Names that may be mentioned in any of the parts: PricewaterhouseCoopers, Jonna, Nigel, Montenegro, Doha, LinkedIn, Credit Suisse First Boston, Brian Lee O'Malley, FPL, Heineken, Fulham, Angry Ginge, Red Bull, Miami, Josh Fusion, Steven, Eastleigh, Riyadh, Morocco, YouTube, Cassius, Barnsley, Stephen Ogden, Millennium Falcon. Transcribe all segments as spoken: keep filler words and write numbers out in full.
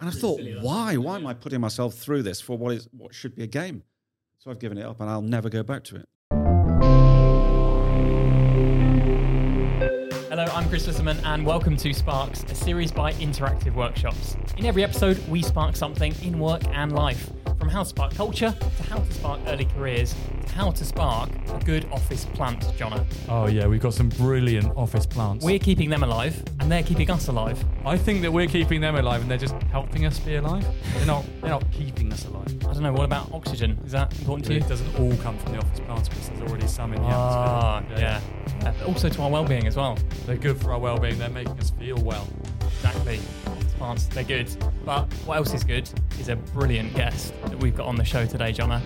And I thought, why? Why am I putting myself through this for what is what should be a game? So I've given it up and I'll never go back to it. Hello, I'm Chris Lissaman and welcome to Sparks, a series by Interactive Workshops. In every episode, we spark something in work and life, from how to spark culture, to how to spark early careers, to how to spark a good office plant, Jonna. Oh yeah, we've got some brilliant office plants. We're keeping them alive and they're keeping us alive. I think that we're keeping them alive and they're just helping us be alive. They're not, they're not keeping us alive. I don't know, what about oxygen? Is that important to you? It doesn't all come from the office plants because there's already some in the ah, atmosphere. Yeah. yeah. Uh, also to our well-being as well. They're good for our well-being, they're making us feel well. Exactly. Plants, they're good. But what else is good is a brilliant guest that we've got on the show today, Jonna.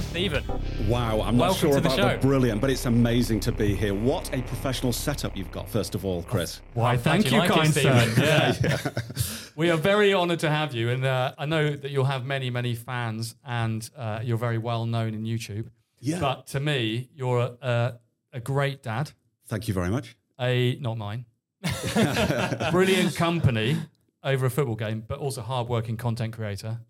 Steven. Wow, I'm not sure about the brilliant, but it's amazing to be here. What a professional setup you've got, first of all, Chris. Why, thank you, kind sir. Yeah. yeah. We are very honoured to have you, and uh, I know that you'll have many, many fans, and uh, you're very well known in YouTube. Yeah. But to me, you're a, a, a great dad. Thank you very much. A not mine. Brilliant company over a football game, but also hard-working content creator.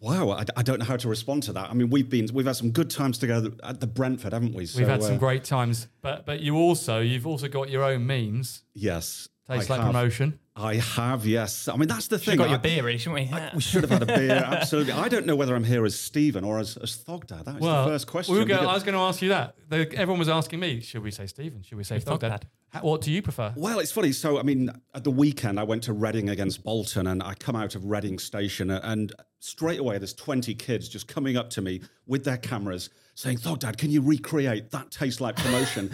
Wow, I, I don't know how to respond to that. I mean, we've been we've had some good times together at the Brentford, haven't we? So, we've had some uh, great times, but but you also you've also got your own memes. Yes, tastes I like have. promotion. I have, yes. I mean, that's the thing. We've got I, your beer, really, shouldn't we? Yeah. I, we should have had a beer, absolutely. I don't know whether I'm here as Steven or as, as Thogdad. That was well, the first question. We go, I was going to ask you that. They, everyone was asking me, should we say Steven? Should we say Thogdad? How, what do you prefer? Well, it's funny. So, I mean, at the weekend, I went to Reading against Bolton and I come out of Reading station and straight away there's twenty kids just coming up to me with their cameras saying, Thogdad, can you recreate that taste like promotion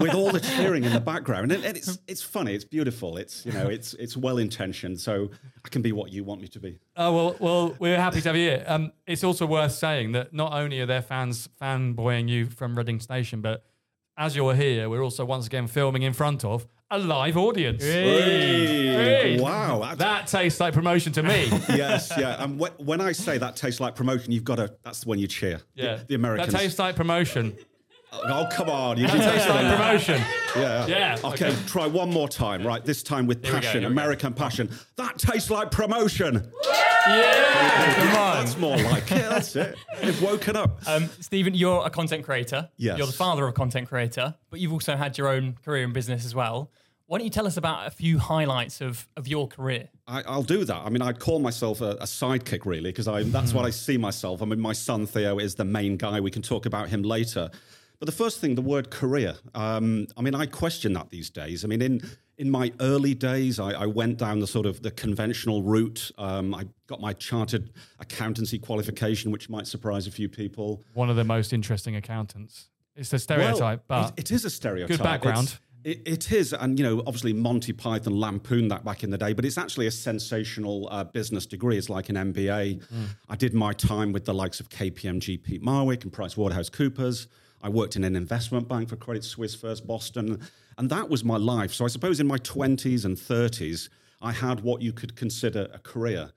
with all the cheering in the background? And, and it's it's funny. It's beautiful. It's, you know, it's... It's well-intentioned, so I can be what you want me to be. Oh, well, well, we're happy to have you here. Um, it's also worth saying that not only are there fans fanboying you from Reading Station, but as you're here, we're also once again filming in front of a live audience. Hey. Hey. Wow. That's... That tastes like promotion to me. Yes, yeah. And wh- when I say that tastes like promotion, you've got to... That's when you cheer. Yeah. The, the Americans. That tastes like promotion. Oh, come on. You can taste like promotion. Yeah. yeah. Okay, okay, try one more time. Right, this time with passion, go, American passion. That tastes like promotion. Yeah. Come on. That's more like it. That's it. They've woken up. Um, Steven, you're a content creator. Yes. You're the father of a content creator, but you've also had your own career in business as well. Why don't you tell us about a few highlights of, of your career? I, I'll do that. I mean, I'd call myself a, a sidekick, really, because that's what I see myself. I mean, my son, Theo, is the main guy. We can talk about him later. But the first thing, the word career, um, I mean, I question that these days. I mean, in in my early days, I, I went down the sort of the conventional route. Um, I got my chartered accountancy qualification, which might surprise a few people. One of the most interesting accountants. It's a stereotype, well, but... It, it is a stereotype. Good background. It, it is, and, you know, obviously Monty Python lampooned that back in the day, but it's actually a sensational uh, business degree. It's like an M B A. Mm. I did my time with the likes of K P M G, Peat Marwick and PricewaterhouseCoopers. I worked in an investment bank for Credit Suisse First Boston, and that was my life. So I suppose in my twenties and thirties, I had what you could consider a career.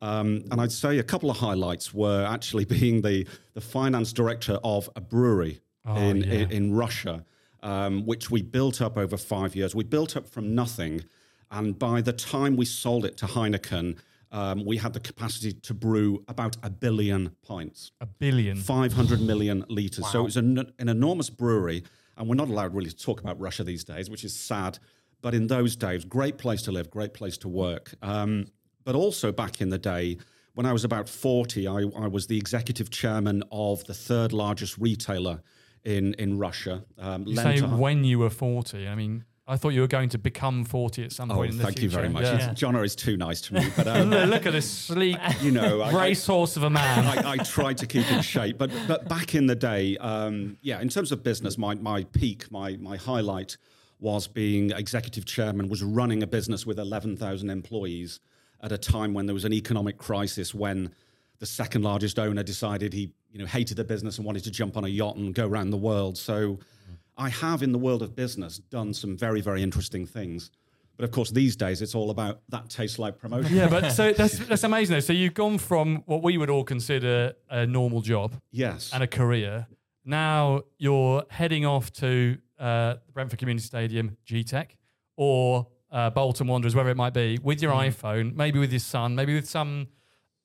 Um, and I'd say a couple of highlights were actually being the, the finance director of a brewery oh, in, yeah. in, in Russia, um, which we built up over five years. We built up from nothing, and by the time we sold it to Heineken, Um, we had the capacity to brew about a billion pints. A billion? five hundred million litres. Wow. So it was an, an enormous brewery, and we're not allowed really to talk about Russia these days, which is sad. But in those days, great place to live, great place to work. Um, but also back in the day, when I was about forty, I, I was the executive chairman of the third largest retailer in, in Russia. Um, you Lentar. Say when you were forty, I mean... I thought you were going to become forty at some point oh, in the thank future. Thank you very much. Yeah. Yeah. Jonna is too nice to me. But um, look at this sleek, you know, racehorse of a man. I, I tried to keep in shape, but but back in the day, um, yeah, in terms of business, my my peak, my my highlight was being executive chairman, was running a business with eleven thousand employees at a time when there was an economic crisis, when the second largest owner decided he, you know, hated the business and wanted to jump on a yacht and go around the world. So I have, in the world of business, done some very, very interesting things. But, of course, these days, it's all about that tastes like promotion. Yeah, but so that's that's amazing, though. So you've gone from what we would all consider a normal job yes, and a career. Now you're heading off to uh, Brentford Community Stadium, G Tech, or uh, Bolton Wanderers, wherever it might be, with your mm. iPhone, maybe with your son, maybe with some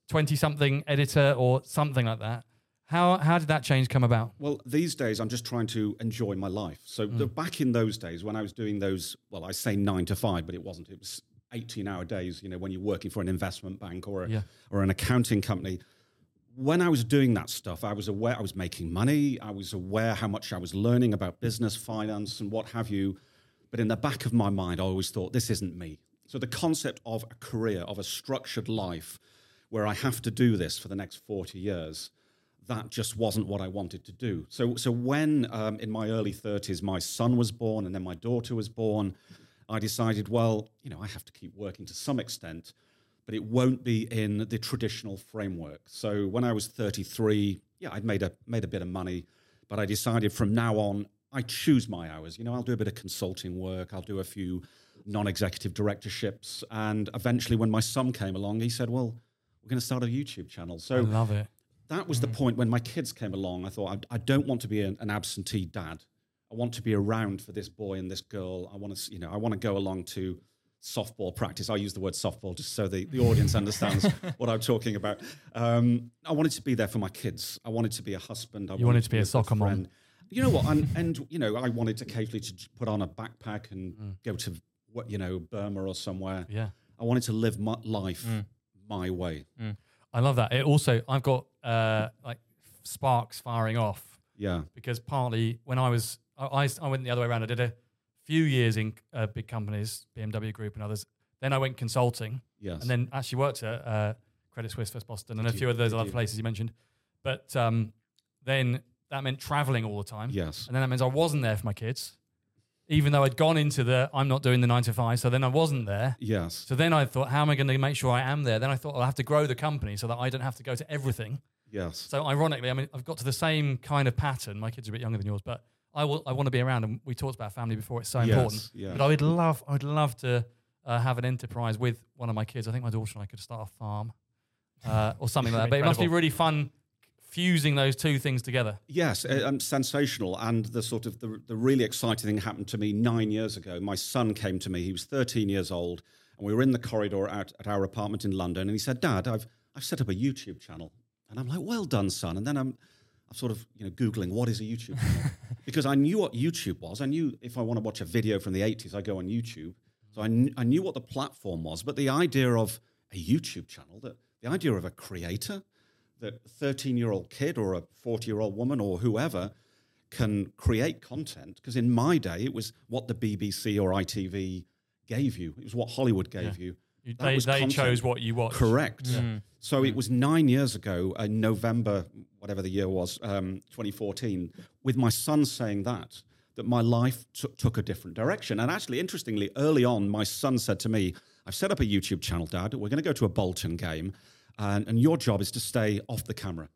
twenty-something editor or something like that. How how did that change come about? Well, these days I'm just trying to enjoy my life. So mm. the, back in those days when I was doing those, well, I say nine to five, but it wasn't. It was eighteen-hour days, you know, when you're working for an investment bank or a, yeah. or an accounting company. When I was doing that stuff, I was aware I was making money. I was aware how much I was learning about business, finance, and what have you. But in the back of my mind, I always thought, this isn't me. So the concept of a career, of a structured life, where I have to do this for the next forty years, that just wasn't what I wanted to do. So so when, um, in my early thirties, my son was born and then my daughter was born, I decided, well, you know, I have to keep working to some extent, but it won't be in the traditional framework. So when I was thirty-three, yeah, I'd made a made a bit of money, but I decided from now on, I choose my hours. You know, I'll do a bit of consulting work, I'll do a few non-executive directorships, and eventually when my son came along, he said, well, we're going to start a YouTube channel. So I love it. That was the point when my kids came along. I thought, I, I don't want to be an, an absentee dad. I want to be around for this boy and this girl. I want to, you know, I want to go along to softball practice. I use the word softball just so the, the audience understands what I'm talking about. Um, I wanted to be there for my kids. I wanted to be a husband. I you wanted, wanted to be, be a soccer mom. You know what? And, and, you know, I wanted occasionally to put on a backpack and mm. go to, what you know, Burma or somewhere. Yeah. I wanted to live my life mm. my way. Mm. I love that. It also, I've got uh, like sparks firing off. Yeah. Because partly when I was, I, I went the other way around. I did a few years in uh, big companies, B M W Group and others. Then I went consulting. Yes. And then actually worked at uh, Credit Suisse First Boston and did a few you, of those other you. places you mentioned. But um, then that meant traveling all the time. Yes. And then that means I wasn't there for my kids, even though I'd gone into the, I'm not doing the nine to five, so then I wasn't there. Yes. So then I thought, how am I going to make sure I am there? Then I thought, I'll have to grow the company so that I don't have to go to everything. Yes. So ironically, I mean, I've got to the same kind of pattern. My kids are a bit younger than yours, but I will, I want to be around, and we talked about family before, it's so yes, important. Yes. But I would love, I would love to uh, have an enterprise with one of my kids. I think my daughter and I could start a farm uh, or something like that. But it must be really fun fusing those two things together. Yes, um, sensational. And the sort of the, the really exciting thing happened to me nine years ago. My son came to me. He was thirteen years old, and we were in the corridor at, at our apartment in London. And he said, "Dad, I've I've set up a YouTube channel." And I'm like, "Well done, son." And then I'm I'm sort of you know googling what is a YouTube channel because I knew what YouTube was. I knew if I want to watch a video from the eighties, I go on YouTube. So I kn- I knew what the platform was, but the idea of a YouTube channel, that the idea of a creator. That thirteen-year-old kid or a forty-year-old woman or whoever can create content, because in my day it was what the B B C or I T V gave you. It was what Hollywood gave yeah. you. That they was they chose what you watched. Correct. Yeah. Mm. So yeah. it was nine years ago, uh, November, whatever the year was, um, twenty fourteen, with my son saying that, that my life t- took a different direction. And actually, interestingly, early on, my son said to me, "I've set up a YouTube channel, Dad. We're going to go to a Bolton game. And, and your job is to stay off the camera."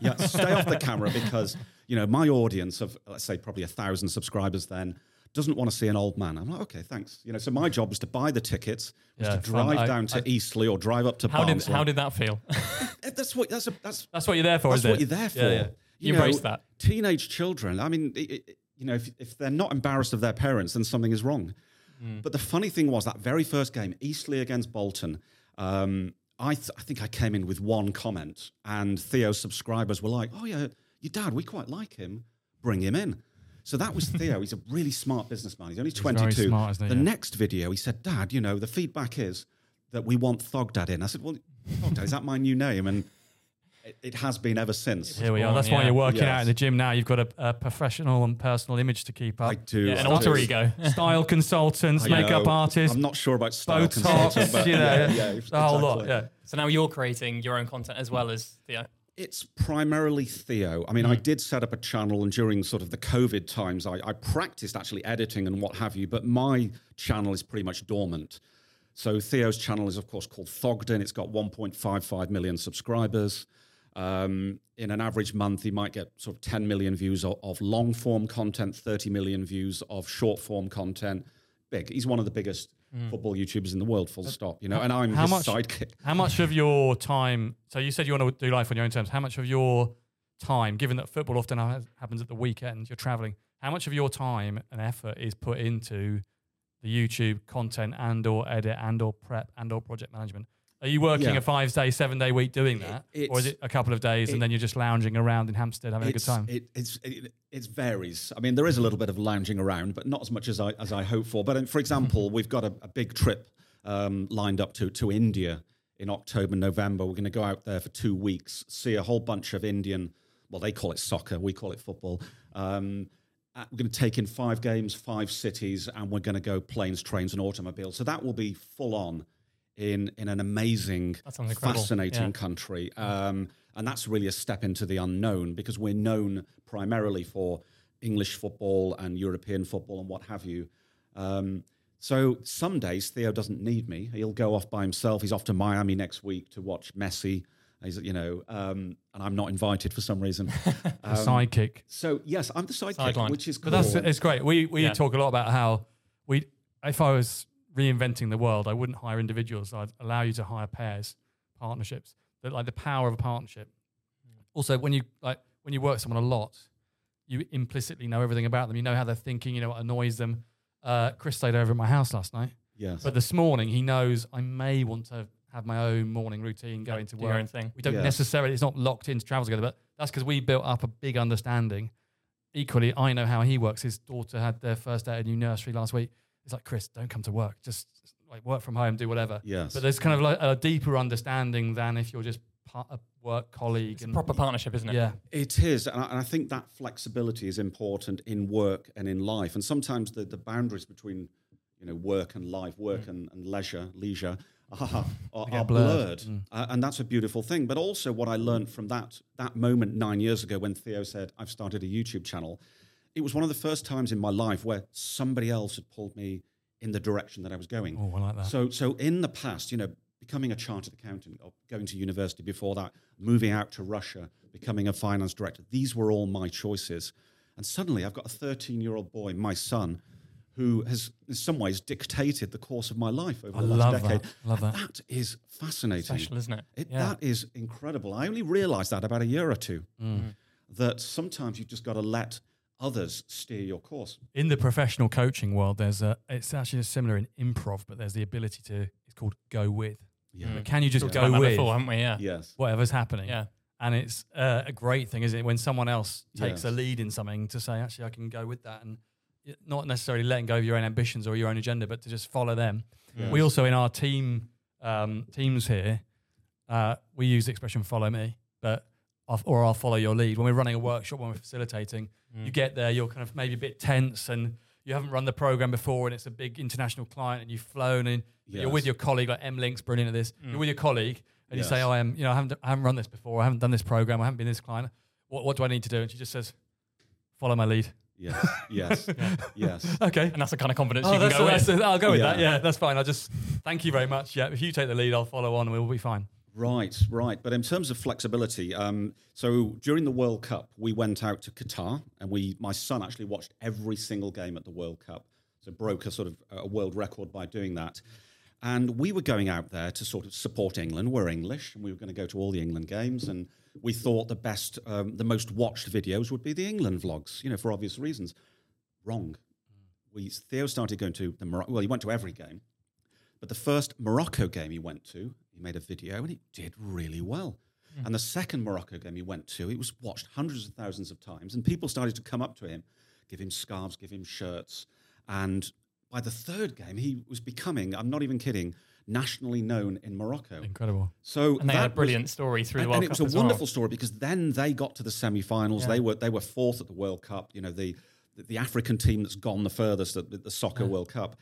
Yeah, stay off the camera because, you know, my audience of, let's say, probably a thousand subscribers then doesn't want to see an old man. I'm like, okay, thanks. You know, so my job was to buy the tickets, was yeah, to drive fun. down I, to I, Eastleigh or drive up to how Barnsley. Did, how did that feel? that's, what, that's, a, that's, that's what you're there for, that's isn't what it? you're there for. Yeah, yeah. You, you embrace know, that. Teenage children, I mean, it, it, you know, if, if they're not embarrassed of their parents, then something is wrong. Mm. But the funny thing was that very first game, Eastleigh against Bolton, um, I, th- I think I came in with one comment, and Theo's subscribers were like, "Oh yeah, your dad, we quite like him. Bring him in." So that was Theo. He's a really smart businessman. He's only twenty-two. He's very smart, isn't he? The yeah. next video, he said, "Dad, you know, the feedback is that we want Thogden in." I said, "Well, Thogden, is that my new name?" And it, it has been ever since. Here we are. Wrong, That's yeah. why you're working yes. out in the gym now. You've got a, a professional and personal image to keep up. I do. Yeah, an alter ego. Style consultants, makeup artists. I'm not sure about style consultants. But you know, yeah, yeah, the exactly. whole lot. Yeah. So now you're creating your own content as well as Theo. It's primarily Theo. I mean, mm. I did set up a channel, and during sort of the COVID times, I, I practiced actually editing and what have you, but my channel is pretty much dormant. So Theo's channel is, of course, called Thogden. It's got one point five five million subscribers. Um, in an average month, he might get sort of ten million views of, of long-form content, thirty million views of short-form content. Big. He's one of the biggest mm. football YouTubers in the world, full stop, you know, and I'm his sidekick. How much of your time... So you said you want to do life on your own terms. How much of your time, given that football often happens at the weekend, you're travelling, how much of your time and effort is put into the YouTube content and or edit and or prep and or project management? Are you working yeah. a five-day, seven-day week doing that? It, or is it a couple of days it, and then you're just lounging around in Hampstead having a good time? It, it's, it, it varies. I mean, there is a little bit of lounging around, but not as much as I as I hope for. But, for example, we've got a, a big trip um, lined up to, to India in October, November. We're going to go out there for two weeks, see a whole bunch of Indian, well, they call it soccer, we call it football. Um, we're going to take in five games, five cities, and we're going to go planes, trains, and automobiles. So that will be full-on. In, in an amazing, fascinating yeah. country. Um, and that's really a step into the unknown, because we're known primarily for English football and European football and what have you. Um, so some days Theo doesn't need me. He'll go off by himself. He's off to Miami next week to watch Messi. He's, you know, um, and I'm not invited for some reason. Um, sidekick. So, yes, I'm the sidekick, Sideline. which is cool. But that's, it's great. We, we yeah. talk a lot about how we, if I was... reinventing the world, I wouldn't hire individuals. I'd allow you to hire pairs, partnerships. But like the power of a partnership. Mm. Also, when you like when you work someone a lot, you implicitly know everything about them. You know how they're thinking. You know what annoys them. Uh, Chris stayed over at my house last night. Yes. But this morning, he knows I may want to have my own morning routine, go into work. Your own thing. We don't yes. necessarily. It's not locked into travel together. But that's because we built up a big understanding. Equally, I know how he works. His daughter had their first day at a new nursery last week. It's like, Chris, don't come to work. Just like work from home, do whatever. Yes. But there's kind of like a deeper understanding than if you're just part a work colleague. It's and a proper partnership, isn't it? Yeah, it is. And I, and I think that flexibility is important in work and in life. And sometimes the, the boundaries between, you know, work and life, work mm. and, and leisure, leisure are, are, are blurred. blurred. Mm. Uh, and that's a beautiful thing. But also what I learned from that that moment nine years ago when Theo said, I've started a YouTube channel, it was one of the first times in my life where somebody else had pulled me in the direction that I was going. Oh, I like that. So, so in the past, you know, becoming a chartered accountant, or going to university before that, moving out to Russia, becoming a finance director, these were all my choices. And suddenly I've got a thirteen-year-old boy, my son, who has in some ways dictated the course of my life over I the last love decade. That. Love and that. That is fascinating. Special, isn't it? it yeah. That is incredible. I only realised that about a year or two, mm. that sometimes you've just got to let others steer your course. In the professional coaching world, there's a, it's actually similar in improv, but there's the ability to, it's called go with. Yeah. But can you just yeah. go with, before, haven't we? Yeah. Yes. Whatever's happening. Yeah. And it's uh, a great thing, isn't it? When someone else takes yes. a lead in something, to say, actually, I can go with that, and not necessarily letting go of your own ambitions or your own agenda, but to just follow them. Yes. We also, in our team, um, teams here, uh, we use the expression follow me, but or I'll follow your lead. When we're running a workshop, when we're facilitating, mm. you get there, you're kind of maybe a bit tense and you haven't run the program before and it's a big international client and you've flown in, yes. you're with your colleague, like M Link's brilliant at this, mm. you're with your colleague and yes. you say, oh, I am, you know, I haven't, I haven't run this before, I haven't done this program, I haven't been this client, what, what do I need to do? And she just says, follow my lead. Yes, yes, yeah. yes. Okay. And that's the kind of confidence oh, you can go with. A, I'll go with yeah. that, yeah, that's fine. I'll just, thank you very much. Yeah, if you take the lead, I'll follow on and we'll be fine. Right, right. But in terms of flexibility, um, so during the World Cup, we went out to Qatar, and we, my son actually watched every single game at the World Cup, so broke a sort of a world record by doing that. And we were going out there to sort of support England. We're English, and we were going to go to all the England games, and we thought the best, um, the most watched videos would be the England vlogs, you know, for obvious reasons. Wrong. We Theo started going to the Morocco, well, he went to every game, but the first Morocco game he went to, he made a video and it did really well. Mm. And the second Morocco game he went to, it was watched hundreds of thousands of times, and people started to come up to him, give him scarves, give him shirts. And by the third game, he was becoming, I'm not even kidding, nationally known in Morocco. Incredible. So and they had a brilliant was, story through and, the World Cup. And it was a wonderful well. story, because then they got to the semi-finals. Yeah. They were they were fourth at the World Cup, you know, the, the African team that's gone the furthest at the Soccer yeah. World Cup.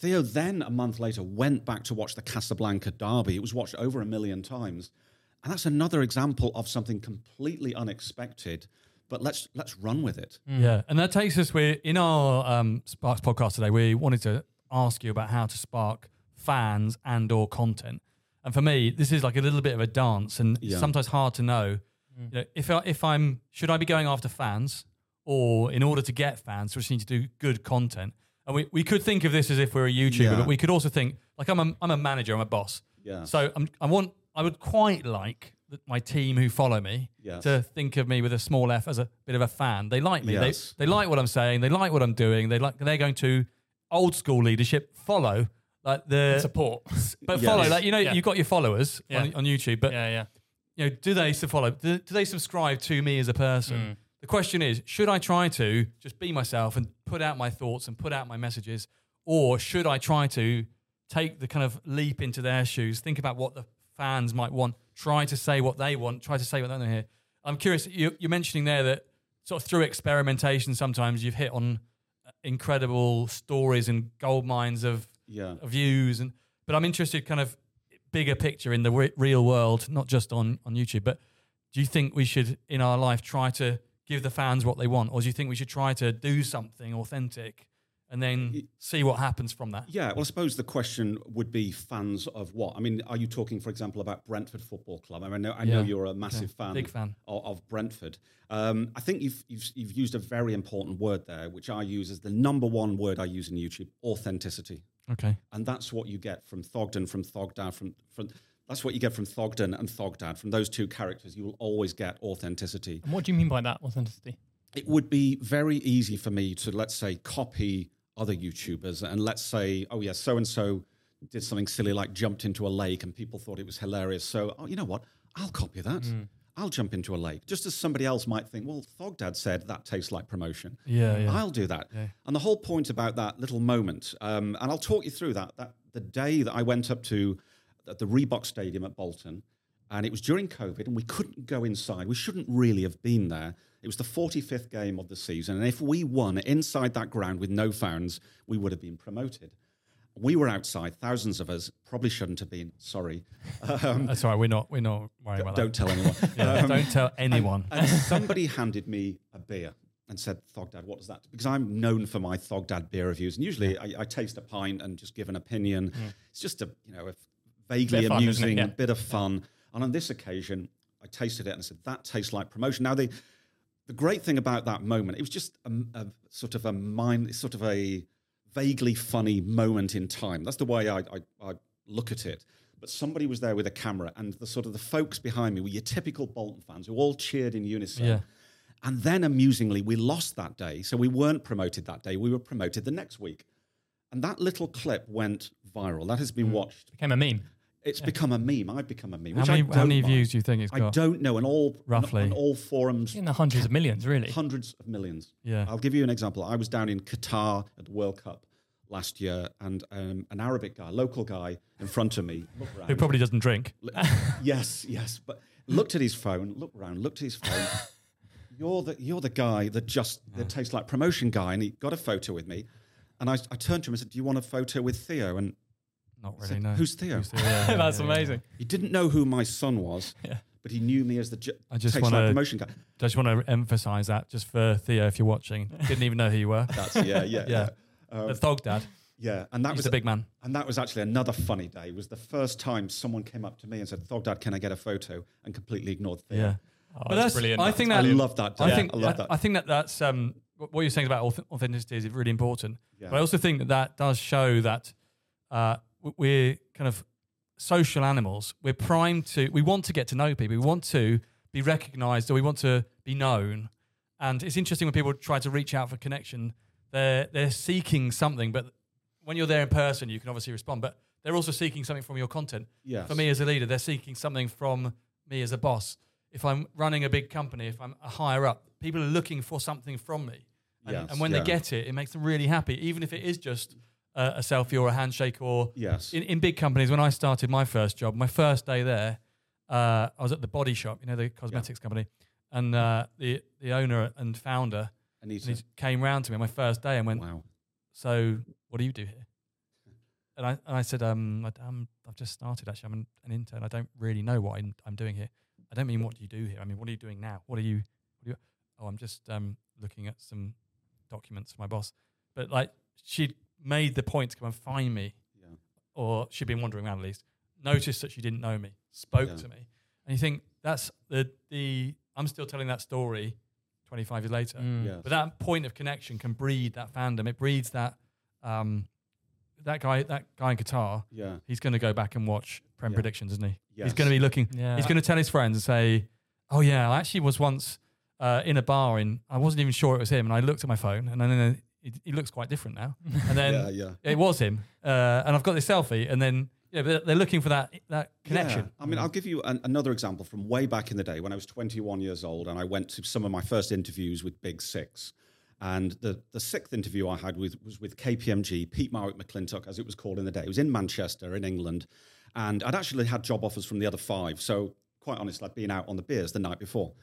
Theo then, a month later, went back to watch the Casablanca derby. It was watched over a million times. And that's another example of something completely unexpected, but let's let's run with it. Mm. Yeah, and that takes us, we're in our um, Sparks podcast today, we wanted to ask you about how to spark fans and or content. And for me, this is like a little bit of a dance, and yeah. it's sometimes hard to know, mm. you know if, I, if I'm, should I be going after fans? Or in order to get fans, we just need to do good content. And we, we could think of this as if we're a YouTuber, yeah. but we could also think, like, I'm a, I'm a manager, I'm a boss. Yeah. So I'm, I want I would quite like my team who follow me yes. to think of me with a small f as a bit of a fan. They like me. Yes. They they like what I'm saying. They like what I'm doing. They like, they're going to old school leadership, follow like the support, but yes. follow like you know yeah. you've got your followers yeah. on, on YouTube, but yeah, yeah. you know, do they follow? Do, do they subscribe to me as a person? Mm. The question is, should I try to just be myself and put out my thoughts and put out my messages, or should I try to take the kind of leap into their shoes, think about what the fans might want, try to say what they want, try to say what they want to hear? I'm curious, you, you're mentioning there that sort of through experimentation sometimes you've hit on incredible stories and gold mines of, yeah. of views. And but I'm interested kind of bigger picture in the re- real world, not just on, on YouTube, but do you think we should, in our life, try to give the fans what they want, or do you think we should try to do something authentic and then see what happens from that? Yeah, well, I suppose the question would be fans of what? I mean, are you talking, for example, about Brentford Football Club? I mean, I know, I yeah. know you're a massive yeah. fan, Big fan. Of, of Brentford. Um, I think you've, you've you've used a very important word there, which I use as the number one word I use in YouTube, authenticity. Okay. And that's what you get from Thogden, from Thogdad, from... from That's what you get from Thogden and Thogdad. From those two characters, you will always get authenticity. And what do you mean by that, authenticity? It would be very easy for me to, let's say, copy other YouTubers and let's say, oh, yeah, so-and-so did something silly like jumped into a lake and people thought it was hilarious. So, oh, you know what? I'll copy that. Mm. I'll jump into a lake. Just as somebody else might think, well, Thogdad said that tastes like promotion. Yeah, yeah. I'll do that. Yeah. And the whole point about that little moment, um, and I'll talk you through that, that the day that I went up to at the Reebok Stadium at Bolton, and it was during COVID, and we couldn't go inside. We shouldn't really have been there. It was the forty-fifth game of the season, and if we won inside that ground with no fans, we would have been promoted. We were outside, thousands of us, probably shouldn't have been, sorry. Um, That's all right, we're not, we're not worrying about that. Don't tell anyone. yeah, um, don't tell anyone. And, and somebody handed me a beer and said, Thogdad, what does that do? Because I'm known for my Thogdad beer reviews, and usually yeah. I, I taste a pint and just give an opinion. Mm. It's just a, you know, a vaguely fun, amusing, yeah. a bit of fun. And on this occasion, I tasted it and I said, that tastes like promotion. Now, the, the great thing about that moment, it was just a, a sort of a mind, sort of a vaguely funny moment in time. That's the way I, I, I look at it. But somebody was there with a camera, and the sort of the folks behind me were your typical Bolton fans who all cheered in unison. Yeah. And then, amusingly, we lost that day. So we weren't promoted that day. We were promoted the next week. And that little clip went viral. That has been mm. watched. Became a meme. It's yeah. become a meme. I've become a meme. Which how many, I don't how many views do you think it's got? I don't know. In all, Roughly. In all forums. In the hundreds of millions, really. Hundreds of millions. Yeah. I'll give you an example. I was down in Qatar at the World Cup last year, and um, an Arabic guy, local guy, in front of me. Looked around, who probably doesn't drink. Li- yes, yes. But looked at his phone, looked around, looked at his phone. you're the you're the guy that just, yeah. that tastes like promotion guy, and he got a photo with me. And I, I turned to him and said, do you want a photo with Theo? And Not really, said, no. Who's Theo? Who's Theo? Yeah, yeah, That's yeah, amazing. Yeah. He didn't know who my son was, yeah. but he knew me as the ju- I just wanna, promotion guy. I just want to emphasise that, just for Theo, if you're watching. Didn't even know who you were. That's, yeah, yeah. yeah. yeah. Um, the Thogdad. Yeah. And that He's was a big man. And that was actually another funny day. It was the first time someone came up to me and said, Thogdad, can I get a photo? And completely ignored Theo. Yeah. Oh, but that's, that's brilliant. I, that's think that, I love that day. I think, yeah, I love that. I think that that's... Um, what you're saying about authenticity is really important. Yeah. But I also think that that does show that uh, we're kind of social animals. We're primed to, we want to get to know people. We want to be recognised, or we want to be known. And it's interesting when people try to reach out for connection, they're, they're seeking something. But when you're there in person, you can obviously respond. But they're also seeking something from your content. Yes. For me as a leader, they're seeking something from me as a boss. If I'm running a big company, if I'm a higher up, people are looking for something from me. And, yes, and when yeah. they get it, it makes them really happy, even if it is just uh, a selfie or a handshake. Or yes. in, in big companies, when I started my first job, my first day there, uh, I was at the Body Shop, you know, the cosmetics yeah. company, and uh, the the owner and founder Anita. came round to me on my first day and went, "Wow, so what do you do here?" And I and I said, "Um, I, um I've just started. Actually, I'm an, an intern. I don't really know what I'm, I'm doing here. I don't mean what do you do here. I mean what are you doing now? What are you? What are you oh, I'm just um looking at some." documents for my boss. But like, she'd made the point to come and find me, yeah. or she'd been wandering around, at least noticed that she didn't know me, spoke yeah. to me. And you think that's the the I'm still telling that story twenty-five years later. Mm. Yes. But that point of connection can breed that fandom. It breeds that um that guy that guy in Qatar, yeah he's going to go back and watch Prem yeah. predictions, isn't he? Yes. He's going to be looking yeah. he's going to tell his friends and say, oh yeah I actually was once Uh, in a bar, in I wasn't even sure it was him, and I looked at my phone, and then he, he looks quite different now. And then yeah, yeah. it was him. Uh, and I've got this selfie, and then yeah, but they're looking for that that connection. Yeah. I mean, I'll give you an, another example from way back in the day when I was twenty-one years old, and I went to some of my first interviews with Big Six. And the, the sixth interview I had with was with K P M G, Peat Marwick McClintock, as it was called in the day. It was in Manchester, in England. And I'd actually had job offers from the other five. So quite honestly, I'd been out on the beers the night before.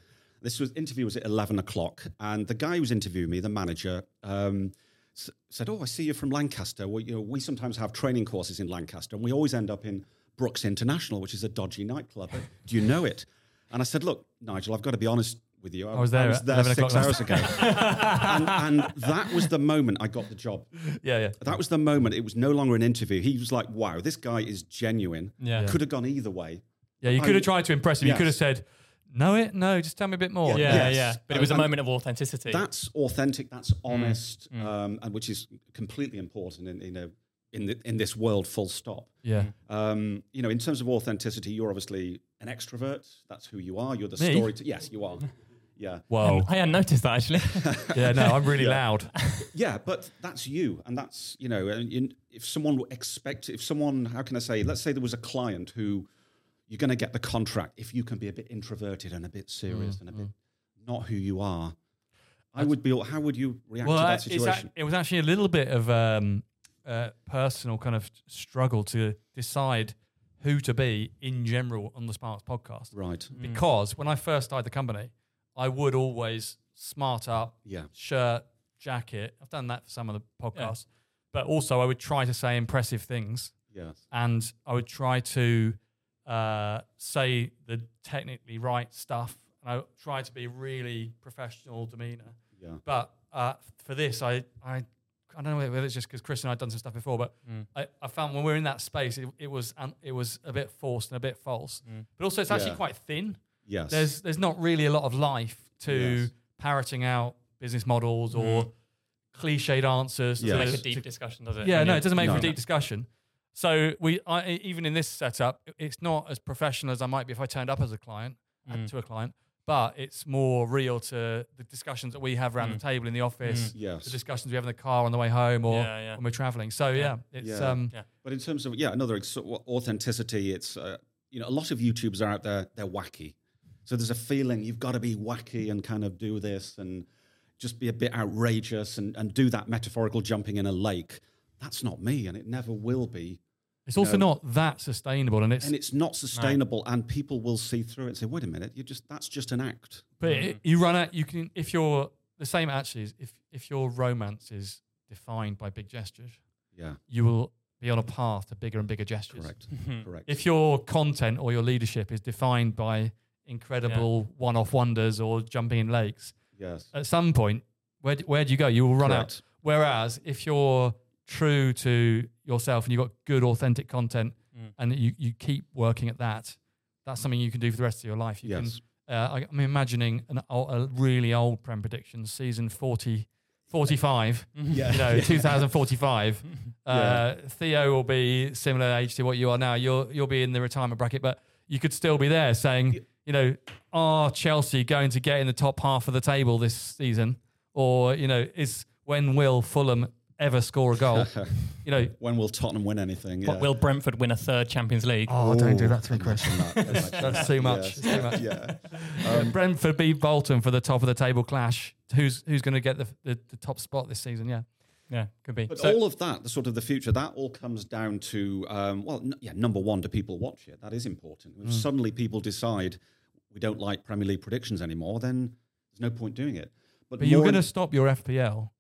This was interview was at eleven o'clock. And the guy who was interviewing me, the manager, um, s- said, oh, I see you're from Lancaster. Well, you know, we sometimes have training courses in Lancaster. And we always end up in Brooks International, which is a dodgy nightclub. Do you know it? And I said, look, Nigel, I've got to be honest with you. I, I was there, I was there six hours ago. and, and that was the moment I got the job. Yeah, yeah. That was the moment. It was no longer an interview. He was like, wow, this guy is genuine. Yeah. Could have gone either way. Yeah, you could have tried to impress him. Yes. You could have said, no, it, no, just tell me a bit more. Yeah, yes. yeah, yeah. But it was a and moment of authenticity. That's authentic, that's honest, mm. um, and which is completely important in, in a in the, in this world, full stop. Yeah. Um, you know, in terms of authenticity, you're obviously an extrovert. That's who you are. You're the me? story. T- yes, you are. Yeah. Wow. I hadn't noticed that actually. yeah, no, I'm really yeah. loud. yeah, but that's you. And that's, you know, and if someone expect, if someone, how can I say, let's say there was a client who you're going to get the contract if you can be a bit introverted and a bit serious mm, and a bit mm. not who you are. I would be, how would you react well, to that situation? A, it was actually a little bit of um, uh, personal kind of struggle to decide who to be in general on the Sparks podcast. Right. Because mm. when I first started the company, I would always smart up, yeah. shirt, jacket. I've done that for some of the podcasts. Yeah. But also I would try to say impressive things. Yes. And I would try to uh, say the technically right stuff. And I try to be really professional demeanor. Yeah. But uh, for this, I, I I don't know whether it's just because Chris and I had done some stuff before, but mm. I, I found when we were in that space, it, it was um, it was a bit forced and a bit false. Mm. But also it's actually yeah. quite thin. Yes. There's there's not really a lot of life to yes. parroting out business models mm. or cliched answers. It doesn't yes. make a deep to, discussion, does it? Yeah, no, it doesn't make no, for a deep no. discussion. So we I, even in this setup, it's not as professional as I might be if I turned up as a client, mm. to a client, but it's more real to the discussions that we have around mm. the table in the office, mm. yes. the discussions we have in the car on the way home or yeah, yeah. when we're traveling. So yeah, yeah it's... Yeah. Um, yeah. But in terms of, yeah, another ex- authenticity, it's, uh, you know, a lot of YouTubers are out there, they're wacky. So there's a feeling you've got to be wacky and kind of do this and just be a bit outrageous and, and do that metaphorical jumping in a lake. That's not me, and it never will be. It's also know. not that sustainable, and it's and it's not sustainable. No. And people will see through it and say, "Wait a minute, you just that's just an act." But mm-hmm. it, you run out. You can if you're the same. Actually, is if if your romance is defined by big gestures, yeah, you will be on a path to bigger and bigger gestures. Correct. Mm-hmm. Correct. If your content or your leadership is defined by incredible yeah. one-off wonders or jumping in lakes. Yes. At some point, where where do you go? You will run Correct. out. Whereas if you're true to yourself and you've got good, authentic content, mm. and you, you keep working at that, that's something you can do for the rest of your life. You yes. can. Uh, I, I'm imagining an, a really old Prem prediction, season forty, forty-five, yeah. you know, yeah. two thousand forty-five. uh, yeah. Theo will be similar age to what you are now. You'll you'll be in the retirement bracket, but you could still be there saying. Yeah. You know, are Chelsea going to get in the top half of the table this season? Or, you know, is when will Fulham ever score a goal? You know, when will Tottenham win anything? Yeah. Will Brentford win a third Champions League? Oh, Ooh, don't do that to me, Chris. That. That's too much. Yes. Too much. yeah. Um, Brentford beat Bolton for the top of the table clash. Who's who's going to get the, the the top spot this season? Yeah. Yeah, could be. But so, all of that, the sort of the future, that all comes down to, um, well, n- yeah, number one, do people watch it? That is important. If mm. suddenly people decide we don't like Premier League predictions anymore, then there's no point doing it. But, but you're going to stop your F P L.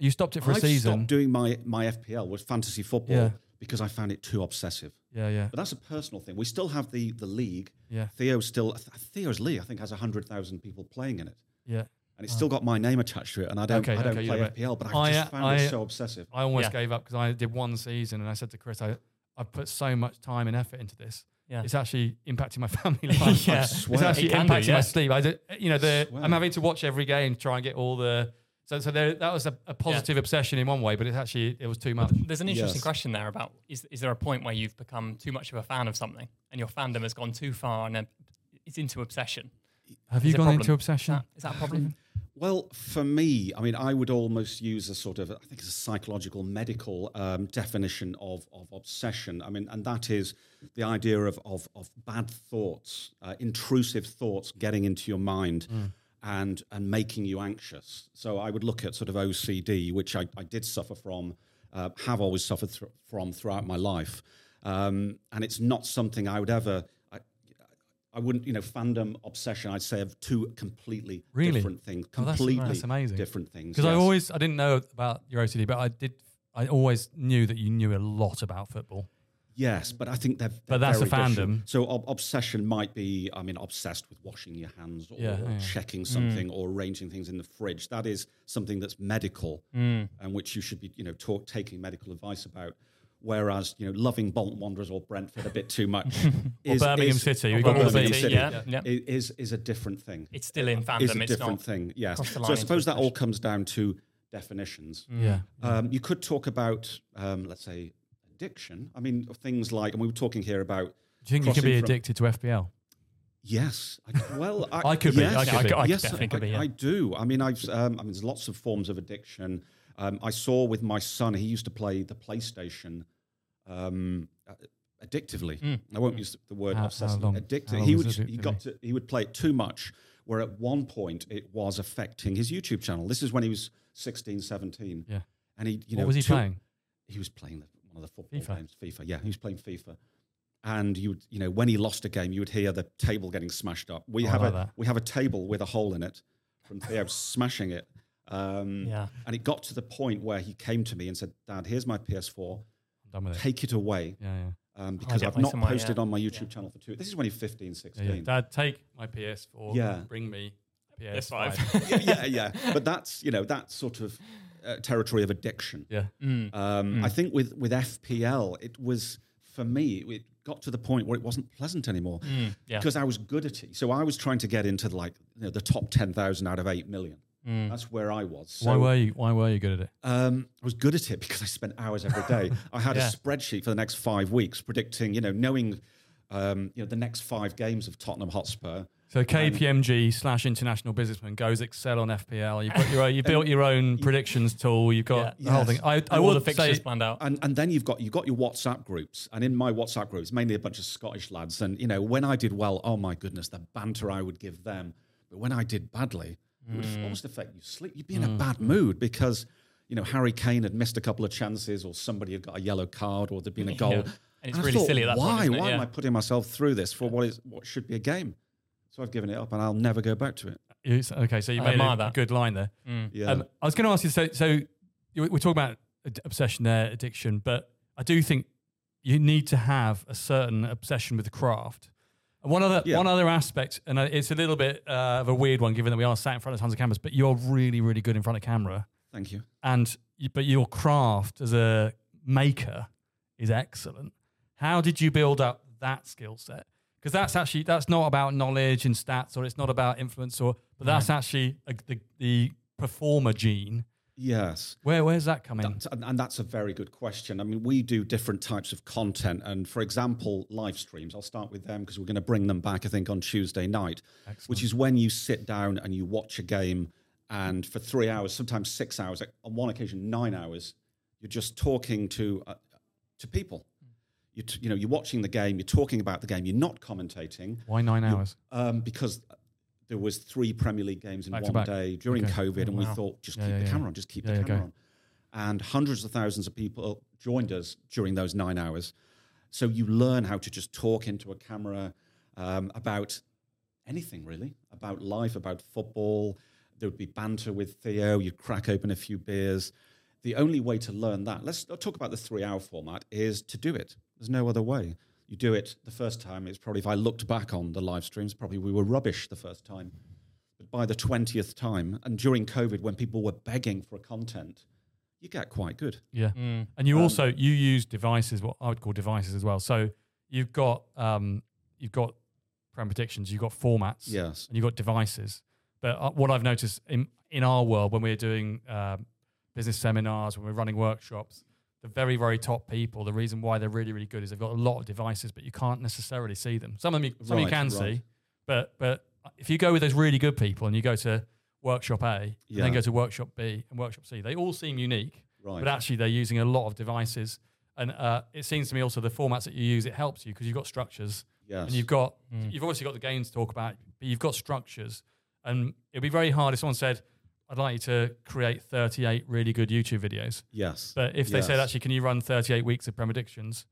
You stopped it for I've a season. I stopped doing my, my F P L with fantasy football yeah. because I found it too obsessive. Yeah, yeah. But that's a personal thing. We still have the, the league. Yeah. Theo still, Theo's league, I think, has one hundred thousand people playing in it. Yeah. And it's oh. still got my name attached to it, and I don't, okay, I don't okay, play yeah, right. F P L, but I, I just found I, it so obsessive. I almost yeah. gave up because I did one season, and I said to Chris, I, I've put so much time and effort into this. Yeah. It's actually impacting my family life. yeah. I swear. It's actually it impacting do, yeah. my sleep. I did, you know, the, I'm having to watch every game to try and get all the... So, so there, that was a, a positive yeah. obsession in one way, but it's actually, it was too much. There's an interesting yes. question there about, is is there a point where you've become too much of a fan of something, and your fandom has gone too far, and it's into obsession? Have is you gone into obsession? Is that, is that a problem? Well, for me, I mean, I would almost use a sort of, I think it's a psychological medical um, definition of, of obsession. I mean, and that is the idea of of, of bad thoughts, uh, intrusive thoughts getting into your mind mm. and and making you anxious. So I would look at sort of O C D, which I, I did suffer from, uh, have always suffered th- from throughout my life. Um, and it's not something I would ever... I wouldn't, you know, fandom, obsession, I'd say of two completely really? different things. Completely oh, that's, that's different things. Because yes. I always, I didn't know about your O C D, but I did, I always knew that you knew a lot about football. Yes, but I think they're, they're But that's a fandom. Different. So ob- obsession might be, I mean, obsessed with washing your hands or yeah, yeah. checking something mm. or arranging things in the fridge. That is something that's medical mm. and which you should be, you know, taught, taking medical advice about. Whereas, you know, loving Bolton Wanderers or Brentford a bit too much is, or Birmingham is, City, we've got Birmingham City, City yeah, yeah. Is, is a different thing. It's still in fandom. It's a different it's thing. Yes. So I suppose that all comes down to definitions. Yeah. Um, you could talk about, um, let's say, addiction. I mean, things like, and we were talking here about. Do you think you can be addicted to F B L? Yes. I, well, I, I could yes, be. I could I, be. I, I yes, definitely I, could be. Yeah. I do. I mean, I've. Um, I mean, there's lots of forms of addiction. Um, I saw with my son, he used to play the PlayStation um, addictively. Mm. I won't use the word obsessively. Addictive. He would addictive he got to, he would play it too much, where at one point it was affecting his YouTube channel. This is when he was sixteen, seventeen. Yeah. And he, you know, what was he two, playing? He was playing the, one of the football FIFA. games, FIFA. Yeah, he was playing FIFA. And you would, you know, when he lost a game, you would hear the table getting smashed up. We oh, have like a that. we have a table with a hole in it from Theo smashing it. Um, yeah. And it got to the point where he came to me and said, Dad, here's my P S four, done with take it, it away yeah, yeah. Um, because I've not somewhere, posted yeah. on my YouTube yeah. channel for two. This is when he's fifteen, sixteen. Yeah, yeah. Dad, take my P S four, yeah. bring me P S five. yeah, yeah, yeah. But that's, you know, that sort of uh, territory of addiction. Yeah. Mm. Um, mm. I think with, with F P L, it was, for me, it got to the point where it wasn't pleasant anymore mm. yeah. because I was good at it. So I was trying to get into like you know, the top ten thousand out of eight million. Mm. That's where I was. So, why were you? Why were you good at it? Um, I was good at it because I spent hours every day. I had yeah. a spreadsheet for the next five weeks, predicting, you know, knowing, um, you know, the next five games of Tottenham Hotspur. So K P M G slash international businessman goes Excel on F P L. You've got your own, you built your own predictions tool. You've got yeah, the whole yes. thing. I, I all the fixtures say, planned out. And, and then you've got you've got your WhatsApp groups. And in my WhatsApp groups, mainly a bunch of Scottish lads. And you know, when I did well, oh my goodness, the banter I would give them. But when I did badly, it would almost affect you sleep. You'd be in mm. a bad mood because, you know, Harry Kane had missed a couple of chances or somebody had got a yellow card or there'd been a goal. Yeah. And it's and really thought, silly at that why, point, Why? Why yeah. am I putting myself through this for yeah. what is what should be a game? So I've given it up and I'll never go back to it. It's, okay, so you I made a that. good line there. Mm. Yeah. Um, I was going to ask you, so, so we're talking about obsession there, addiction, but I do think you need to have a certain obsession with the craft. One other yeah. one other aspect, and it's a little bit uh, of a weird one, given that we are sat in front of tons of cameras, but you're really, really good in front of camera. Thank you. And but your craft as a maker is excellent. How did you build up that skill set? Because that's actually that's not about knowledge and stats, or it's not about influence, or but that's right. actually a, the the performer gene. Yes. Where where's that come in? That, and that's a very good question. I mean, we do different types of content. And for example, live streams, I'll start with them because we're going to bring them back, I think, on Tuesday night, Excellent. Which is when you sit down and you watch a game and for three hours, sometimes six hours, on one occasion, nine hours, you're just talking to uh, to people. You, t- you know, you're watching the game, you're talking about the game, you're not commentating. Why nine hours? Um, because... There was three Premier League games in back one day during okay. COVID, and wow. we thought, just yeah, keep yeah, the yeah. camera on, just keep yeah, the camera yeah, okay. on. And hundreds of thousands of people joined us during those nine hours. So you learn how to just talk into a camera um, about anything, really, about life, about football. There would be banter with Theo. You'd crack open a few beers. The only way to learn that, let's talk about the three-hour format, is to do it. There's no other way. You do it the first time, it's probably, if I looked back on the live streams, probably we were rubbish the first time. But by the twentieth time, and during COVID, when people were begging for content, you get quite good. Yeah. Mm. And you um, also, you use devices, what I would call devices as well. So you've got, um, you've got Prem Predictions, you've got formats, yes, and you've got devices. But what I've noticed in, in our world, when we're doing um, business seminars, when we're running workshops, the very, very top people, the reason why they're really, really good is they've got a lot of devices, but you can't necessarily see them. Some of them you, some right, you can right. see, but but if you go with those really good people and you go to workshop A, yeah. and then go to workshop B and workshop C. They all seem unique, right. but actually they're using a lot of devices. And uh, it seems to me also the formats that you use, it helps you because you've got structures. Yes. And you've got, mm. you've obviously got the games to talk about, but you've got structures. And it'd be very hard if someone said, I'd like you to create thirty-eight really good YouTube videos. Yes. But if yes. they said, actually, can you run thirty-eight weeks of predictions?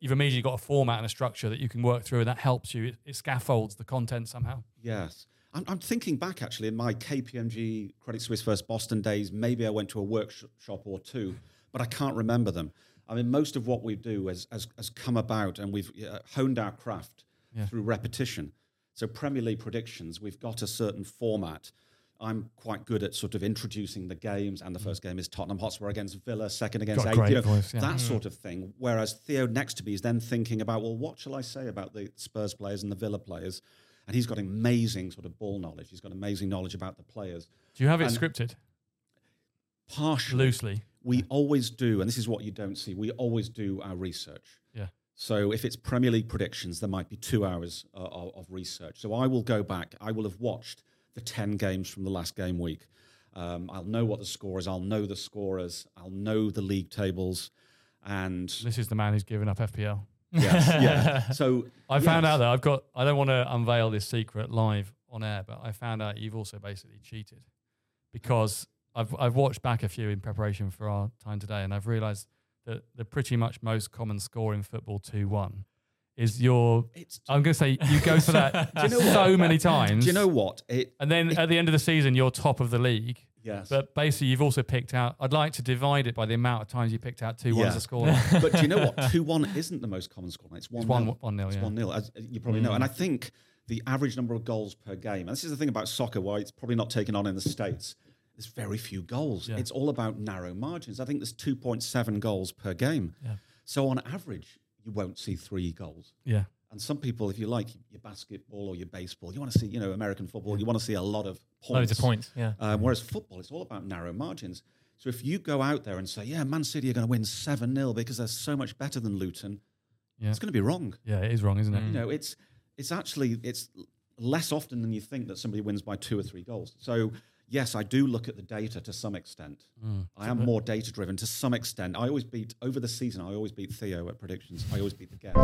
You've immediately got a format and a structure that you can work through, and that helps you. It, it scaffolds the content somehow. Yes. I'm, I'm thinking back, actually, in my K P M G, Credit Suisse First Boston days, maybe I went to a workshop or two, but I can't remember them. I mean, most of what we do has, has, has come about, and we've uh, honed our craft yeah. through repetition. So Premier League predictions, we've got a certain format. I'm quite good at sort of introducing the games, and the first game is Tottenham Hotspur against Villa, second against eight, you know, voice, yeah. that mm. sort of thing. Whereas Theo next to me is then thinking about, well, what shall I say about the Spurs players and the Villa players? And he's got amazing sort of ball knowledge. He's got amazing knowledge about the players. Do you have it and scripted? Partially. Loosely. We yeah. always do, and this is what you don't see, we always do our research. Yeah. So if it's Premier League predictions, there might be two hours uh, of research. So I will go back, I will have watched the ten games from the last game week. Um, I'll know what the score is. I'll know the scorers. I'll know the league tables. And this is the man who's given up F P L. Yes, yeah. So I yes. found out that I've got, I don't want to unveil this secret live on air, but I found out you've also basically cheated, because I've, I've watched back a few in preparation for our time today. And I've realized that the pretty much most common score in football two one is your, it's, I'm going to say, you go for that do you know so what? many times. Do you know what? It, and then it, at the end of the season, you're top of the league. Yes. But basically, you've also picked out, I'd like to divide it by the amount of times you picked out two one yeah. to score. But do you know what? two one isn't the most common score. It's one nil. It's one nil, one, one, yeah. one nil, as you probably mm. know. And I think the average number of goals per game, and this is the thing about soccer, why it's probably not taken on in the States, there's very few goals. Yeah. It's all about narrow margins. I think there's two point seven goals per game. Yeah. So on average, you won't see three goals. Yeah. And some people, if you like your basketball or your baseball, you want to see, you know, American football, yeah. you want to see a lot of points. Loads of points, yeah. Um, whereas football, it's all about narrow margins. So if you go out there and say, yeah, Man City are going to win seven nil because they're so much better than Luton, yeah. it's going to be wrong. Yeah, it is wrong, isn't it? Mm. You know, it's it's actually, it's less often than you think that somebody wins by two or three goals. So yes, I do look at the data to some extent. Mm, I am more data-driven to some extent. I always beat, over the season, I always beat Theo at predictions. I always beat the guest.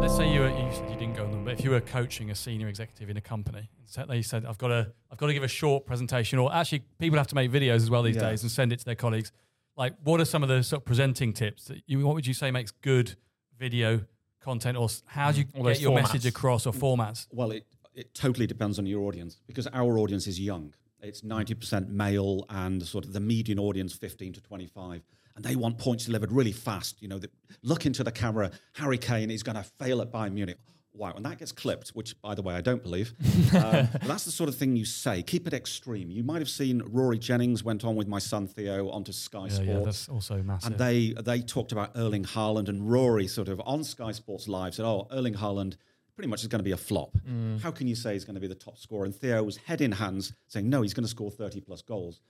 Let's say you, were, you said you didn't go on them, but if you were coaching a senior executive in a company, they said, I've got to I've got to give a short presentation, or actually people have to make videos as well these yeah. days and send it to their colleagues. Like, what are some of the sort of presenting tips? That you, what would you say makes good video content, or how do you mm, get your formats. message across, or formats? Well, it, it totally depends on your audience, because our audience is young. It's ninety percent male, and sort of the median audience, fifteen to twenty-five. And they want points delivered really fast. You know, the, look into the camera. Harry Kane is going to fail at Bayern Munich. Wow. And that gets clipped, which, by the way, I don't believe. um, but that's the sort of thing you say. Keep it extreme. You might have seen Rory Jennings went on with my son Theo onto Sky yeah, Sports. Yeah, that's also massive. And they, they talked about Erling Haaland, and Rory sort of on Sky Sports Live said, oh, Erling Haaland pretty much is going to be a flop. Mm. How can you say he's going to be the top scorer? And Theo was head in hands saying, no, he's going to score thirty plus goals.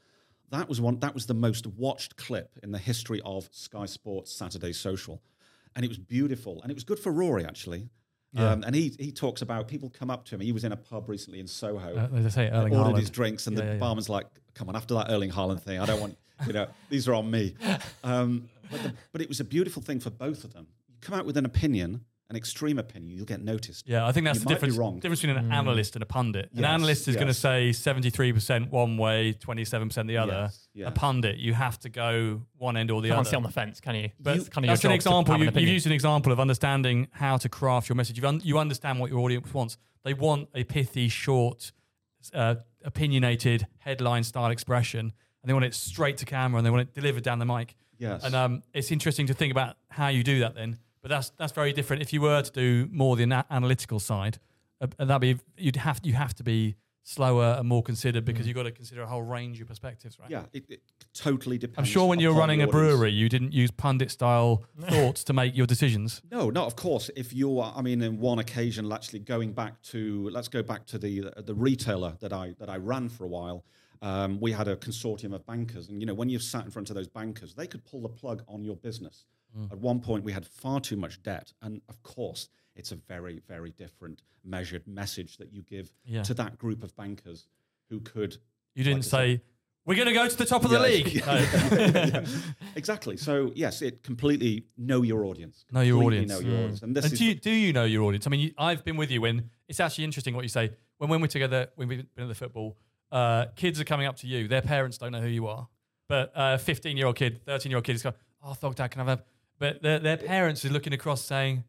That was one. That was the most watched clip in the history of Sky Sports Saturday Social. And it was beautiful. And it was good for Rory, actually. Yeah. Um, and he he talks about people come up to him. He was in a pub recently in Soho. Uh, as I say, Erling Haaland. Ordered his drinks, and yeah, the yeah, barman's yeah. like, come on, after that Erling Haaland thing, I don't want, you know, these are on me. Um, but, the, but it was a beautiful thing for both of them. You come out with an opinion, an extreme opinion, you'll get noticed. Yeah, I think that's you the difference, be wrong. difference between an mm. analyst and a pundit. Yes, an analyst is yes. going to say seventy-three percent one way, twenty-seven percent the other. Yes, yeah. A pundit, you have to go one end or the Can't other. Can't sit on the fence, can you? But you, kind of that's an example. You, an you've used an example of understanding how to craft your message. You've un- you understand what your audience wants. They want a pithy, short, uh, opinionated, headline-style expression, and they want it straight to camera, and they want it delivered down the mic. Yes. And um, it's interesting to think about how you do that then. But that's that's very different. If you were to do more the na- analytical side, uh, that'd be you'd have you have to be slower and more considered, because mm. you've got to consider a whole range of perspectives, right? Yeah, it, it totally depends. I'm sure when you're running a brewery, you didn't use pundit style thoughts to make your decisions. No, no, of course. If you are, I mean, in one occasion, actually going back to let's go back to the the retailer that I that I ran for a while. Um, we had a consortium of bankers, and you know, when you've sat in front of those bankers, they could pull the plug on your business. At one point, we had far too much debt. And of course, it's a very, very different measured message that you give yeah. to that group of bankers who could You didn't like say, say, we're going to go to the top of yeah, the league. Yeah. Exactly. So, yes, it completely know your audience. Know your audience. Know your mm. audience. And, this and is do, you, do you know your audience? I mean, you, I've been with you when, it's actually interesting what you say. When when we're together, when we've been at the football, uh, kids are coming up to you. Their parents don't know who you are. But a fifteen-year-old kid, thirteen-year-old kid is going, oh, Thog Dad, can I have a... But their, their parents are looking across saying,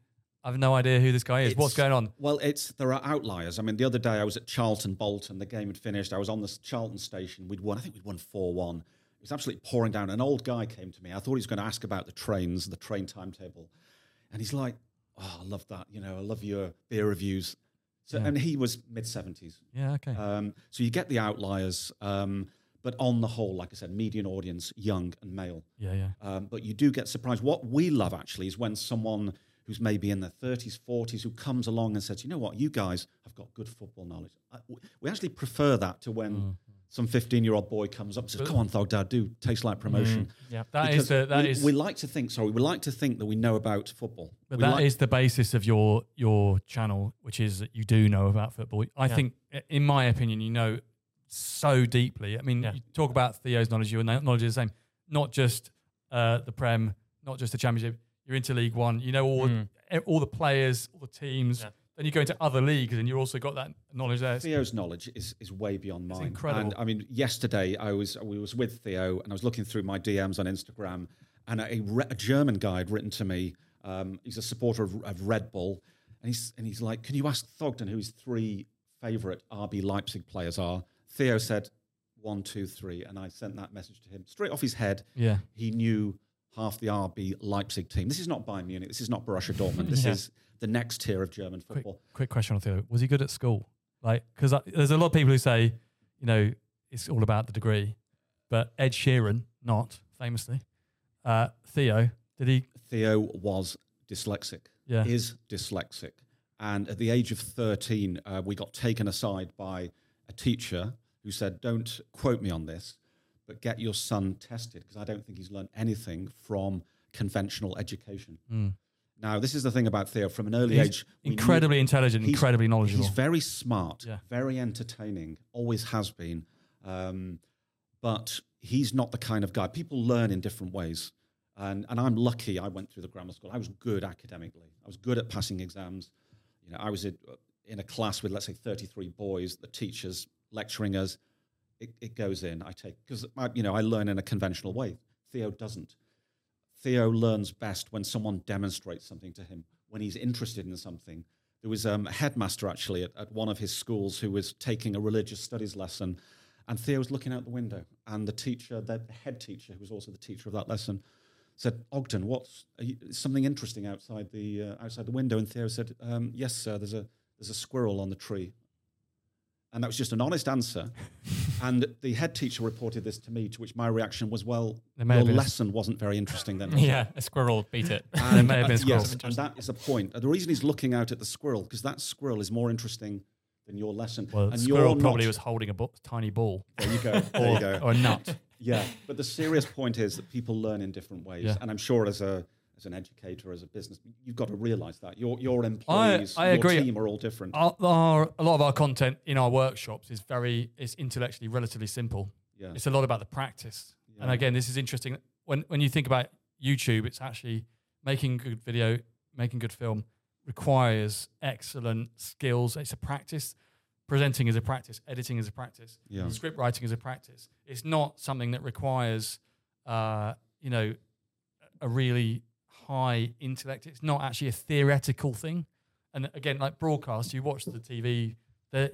I have no idea who this guy is. It's, What's going on? Well, it's there are outliers. I mean, the other day I was at Charlton, Bolton. The game had finished. I was on the Charlton station. We'd won. I think we'd won four one. It was absolutely pouring down. An old guy came to me. I thought he was going to ask about the trains, the train timetable. And he's like, oh, I love that. You know, I love your beer reviews. So, yeah. And he was mid-seventies. Yeah, okay. Um, so you get the outliers. Um, but on the whole, like I said, median audience, young and male. Yeah, yeah. Um, but you do get surprised. What we love, actually, is when someone... who's maybe in their thirties, forties, who comes along and says, you know what, you guys have got good football knowledge. I, we actually prefer that to when mm. some fifteen-year-old boy comes up and says, come on, Thog Dad, do taste like promotion. Mm. Yeah, that because is the, that we, is... we like to think, sorry, we like to think that we know about football. But we that like... is the basis of your your channel, which is that you do know about football. I yeah. think, in my opinion, you know so deeply. I mean, yeah. you talk about Theo's knowledge, your knowledge is the same. Not just uh, the Prem, not just the Championship, you're into League One, you know all mm. all the players, all the teams. Yeah. Then you go into other leagues and you've also got that knowledge there. Theo's knowledge is, is way beyond mine. It's incredible. And I mean, yesterday I was we was with Theo and I was looking through my D Ms on Instagram and a, a German guy had written to me. Um, he's a supporter of, of Red Bull. And he's, and he's like, can you ask Thogden who his three favourite R B Leipzig players are? Theo said, one, two, three. And I sent that message to him. Straight off his head, yeah. he knew... half the R B Leipzig team. This is not Bayern Munich. This is not Borussia Dortmund. This yeah. is the next tier of German football. Quick, quick question on Theo. Was he good at school? Like, because there's a lot of people who say, you know, it's all about the degree. But Ed Sheeran, not, famously. Uh, Theo, did he? Theo was dyslexic. Yeah. Is dyslexic. And at the age of thirteen, uh, we got taken aside by a teacher who said, don't quote me on this, but get your son tested because I don't think he's learned anything from conventional education. Mm. Now, this is the thing about Theo. From an early he's age... incredibly knew, intelligent, incredibly knowledgeable. He's very smart, yeah. very entertaining, always has been. Um, but he's not the kind of guy... People learn in different ways. And, and I'm lucky I went through the grammar school. I was good academically. I was good at passing exams. You know, I was in, in a class with, let's say, thirty-three boys, the teachers lecturing us. It, it goes in, I take, because, you know, I learn in a conventional way. Theo doesn't. Theo learns best when someone demonstrates something to him, when he's interested in something. There was um, a headmaster, actually, at, at one of his schools who was taking a religious studies lesson, and Theo was looking out the window, and the teacher, the head teacher, who was also the teacher of that lesson, said, Ogden, what's you, something interesting outside the uh, outside the window? And Theo said, um, yes, sir, there's a there's a squirrel on the tree. And that was just an honest answer. And the head teacher reported this to me, to which my reaction was, well, your lesson a... wasn't very interesting then. Yeah, a squirrel beat it. And there may have been squirrels. Yes, and that is the point. The reason he's looking out at the squirrel, because that squirrel is more interesting than your lesson. Well, and the squirrel probably not... was holding a bo- tiny ball. There you go. There or, you go. Or a nut. Yeah, but the serious point is that people learn in different ways. Yeah. And I'm sure as a... as an educator, as a business, you've got to realise that. Your your employees, I, I your agree. team are all different. Our, our, a lot of our content in our workshops is very, it's intellectually relatively simple. Yeah. It's a lot about the practice. Yeah. And again, this is interesting. When when you think about YouTube, it's actually making good video, making good film requires excellent skills. It's a practice. Presenting is a practice. Editing is a practice. Yeah. Script writing is a practice. It's not something that requires, uh, you know, a really... high intellect. It's not actually a theoretical thing. And again, like broadcast, you watch the T V,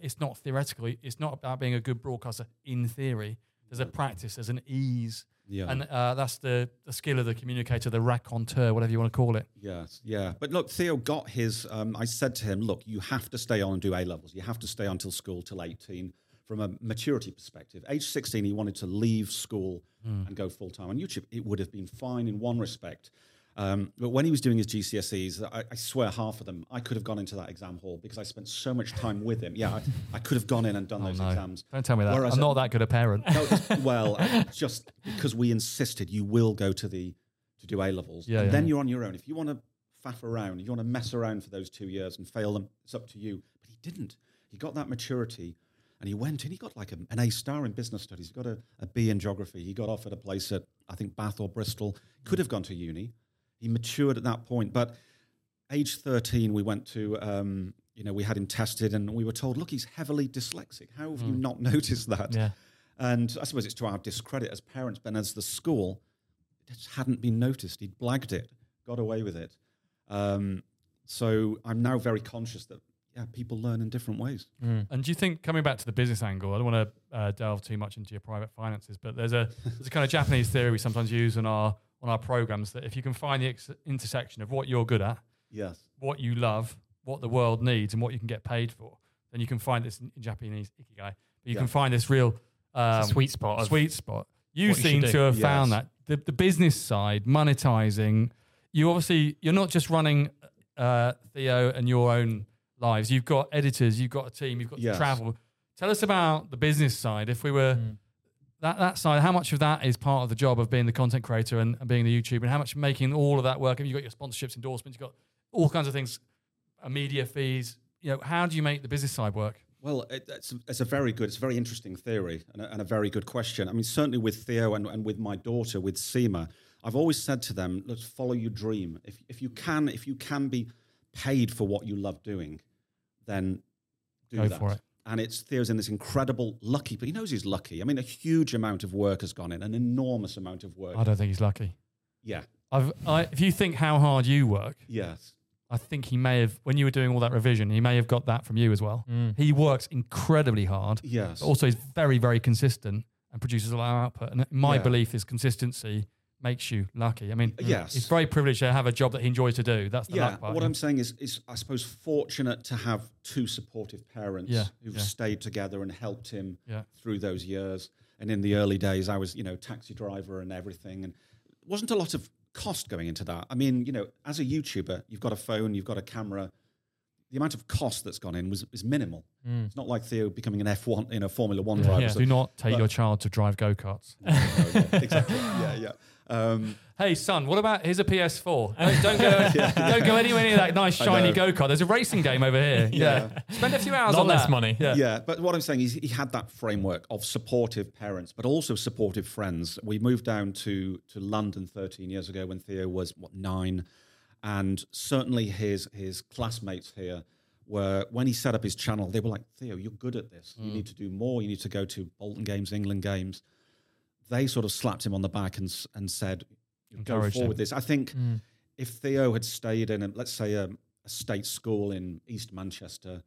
it's not theoretical. It's not about being a good broadcaster in theory. There's a practice, there's an ease. Yeah. And uh, that's the, the skill of the communicator, the raconteur, whatever you want to call it. Yes, yeah. But look, Theo got his, um, I said to him, look, you have to stay on and do A-levels. You have to stay on till school, till eighteen. From a maturity perspective, age sixteen, he wanted to leave school mm. and go full-time on YouTube. It would have been fine in one respect. Um, but when he was doing his G C S Es, I, I swear half of them, I could have gone into that exam hall because I spent so much time with him. Yeah, I, I could have gone in and done oh those no. exams. Don't tell me that. Whereas I'm not that good a parent. No, well, I, just because we insisted you will go to the to do A-levels. Yeah, and yeah. Then you're on your own. If you want to faff around, you want to mess around for those two years and fail them, it's up to you. But he didn't. He got that maturity. And he went and he got like a, an A star in business studies. He got a, a B in geography. He got off at a place at, I think, Bath or Bristol. Could have gone to uni. He matured at that point. But age thirteen, we went to, um, you know, we had him tested and we were told, look, he's heavily dyslexic. How have mm. you not noticed that? Yeah. And I suppose it's to our discredit as parents, but as the school, it just hadn't been noticed. He'd blagged it, got away with it. Um, so I'm now very conscious that, yeah, people learn in different ways. Mm. And do you think, coming back to the business angle, I don't want to uh, delve too much into your private finances, but there's a there's a kind of Japanese theory we sometimes use on our on our programs that if you can find the ex- intersection of what you're good at, yes, what you love, what the world needs, and what you can get paid for, then you can find this in Japanese ikigai. But you yeah. can find this real um, sweet spot. Sweet spot. You seem you to have yes. found that the the business side, monetizing. You obviously you're not just running uh, Theo and your own lives. You've got editors, you've got a team, you've got yes. to travel. Tell us about the business side. If we were mm. that that side, how much of that is part of the job of being the content creator and, and being the YouTuber, and how much making all of that work? I mean, you've got your sponsorships, endorsements, you've got all kinds of things, uh, media fees. You know, how do you make the business side work? Well, it, it's, it's a very good, it's a very interesting theory and a, and a very good question. I mean, certainly with Theo and, and with my daughter, with Seema, I've always said to them, let's follow your dream. If if you can, if you can be paid for what you love doing, then do Go that. For it. And it's Theo's in this incredible lucky, but he knows he's lucky. I mean, a huge amount of work has gone in, an enormous amount of work. I don't think he's lucky. Yeah. I've, I, if you think how hard you work, yes, I think he may have, when you were doing all that revision, he may have got that from you as well. Mm. He works incredibly hard. Yes. But also, he's very, very consistent and produces a lot of output. And my yeah. belief is consistency makes you lucky. I mean, yes. he's very privileged to have a job that he enjoys to do. That's the yeah, luck part. What yeah. I'm saying is, is, I suppose, fortunate to have two supportive parents yeah, who've yeah. stayed together and helped him yeah. through those years. And in the early days, I was, you know, taxi driver and everything. And wasn't a lot of cost going into that. I mean, you know, as a YouTuber, you've got a phone, you've got a camera. The amount of cost that's gone in was is minimal. Mm. It's not like Theo becoming an F one, you know, Formula One yeah, driver. Yeah. So, do not take but, your child to drive go-karts. No, no, no, exactly. Yeah, yeah. Um, hey, son, what about, here's a P S four. Hey, don't go yeah. don't go anywhere near that nice, shiny go-kart. There's a racing game over here. Yeah. yeah. Spend a few hours not on less that. money. Yeah. yeah, but what I'm saying is he had that framework of supportive parents, but also supportive friends. We moved down to, to London thirteen years ago when Theo was, what, nine? And certainly his his classmates here were, when he set up his channel, they were like, Theo, you're good at this. Mm. You need to do more. You need to go to Bolton games, England games. They sort of slapped him on the back and and said, go forward with this. I think mm. if Theo had stayed in, a, let's say, a, a state school in East Manchester,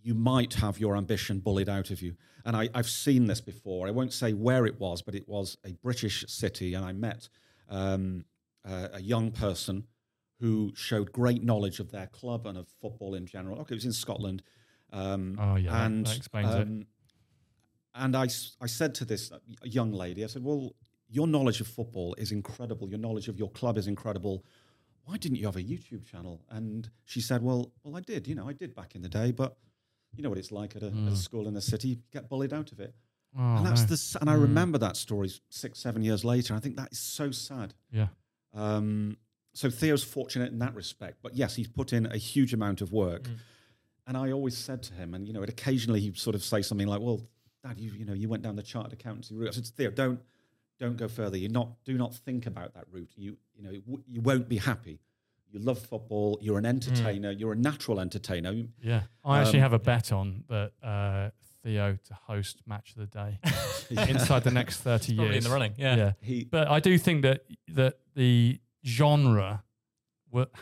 you might have your ambition bullied out of you. And I, I've seen this before. I won't say where it was, but it was a British city. And I met um, a, a young person who showed great knowledge of their club and of football in general. Okay, it was in Scotland. Um, oh, yeah, and, that explains um, it. And I, I said to this young lady, I said, well, your knowledge of football is incredible. Your knowledge of your club is incredible. Why didn't you have a YouTube channel? And she said, well, well, I did. You know, I did back in the day, but you know what it's like at a, mm. at a school in a city. You get bullied out of it. Oh, and that's no. the, and I mm. remember that story six, seven years later. I think that is so sad. Yeah. Um, So Theo's fortunate in that respect. But yes, he's put in a huge amount of work. Mm. And I always said to him, and you know, occasionally he'd sort of say something like, well, Dad, you you know, you went down the chartered accountancy route. I said, Theo, don't don't go further. You not do not think about that route. You you know, w- you won't be happy. You love football, you're an entertainer, mm. you're a natural entertainer. Yeah. I um, actually have a bet on that uh, Theo to host Match of the Day yeah. inside the next thirty years. Probably in the running, yeah. yeah. He, but I do think that that the genre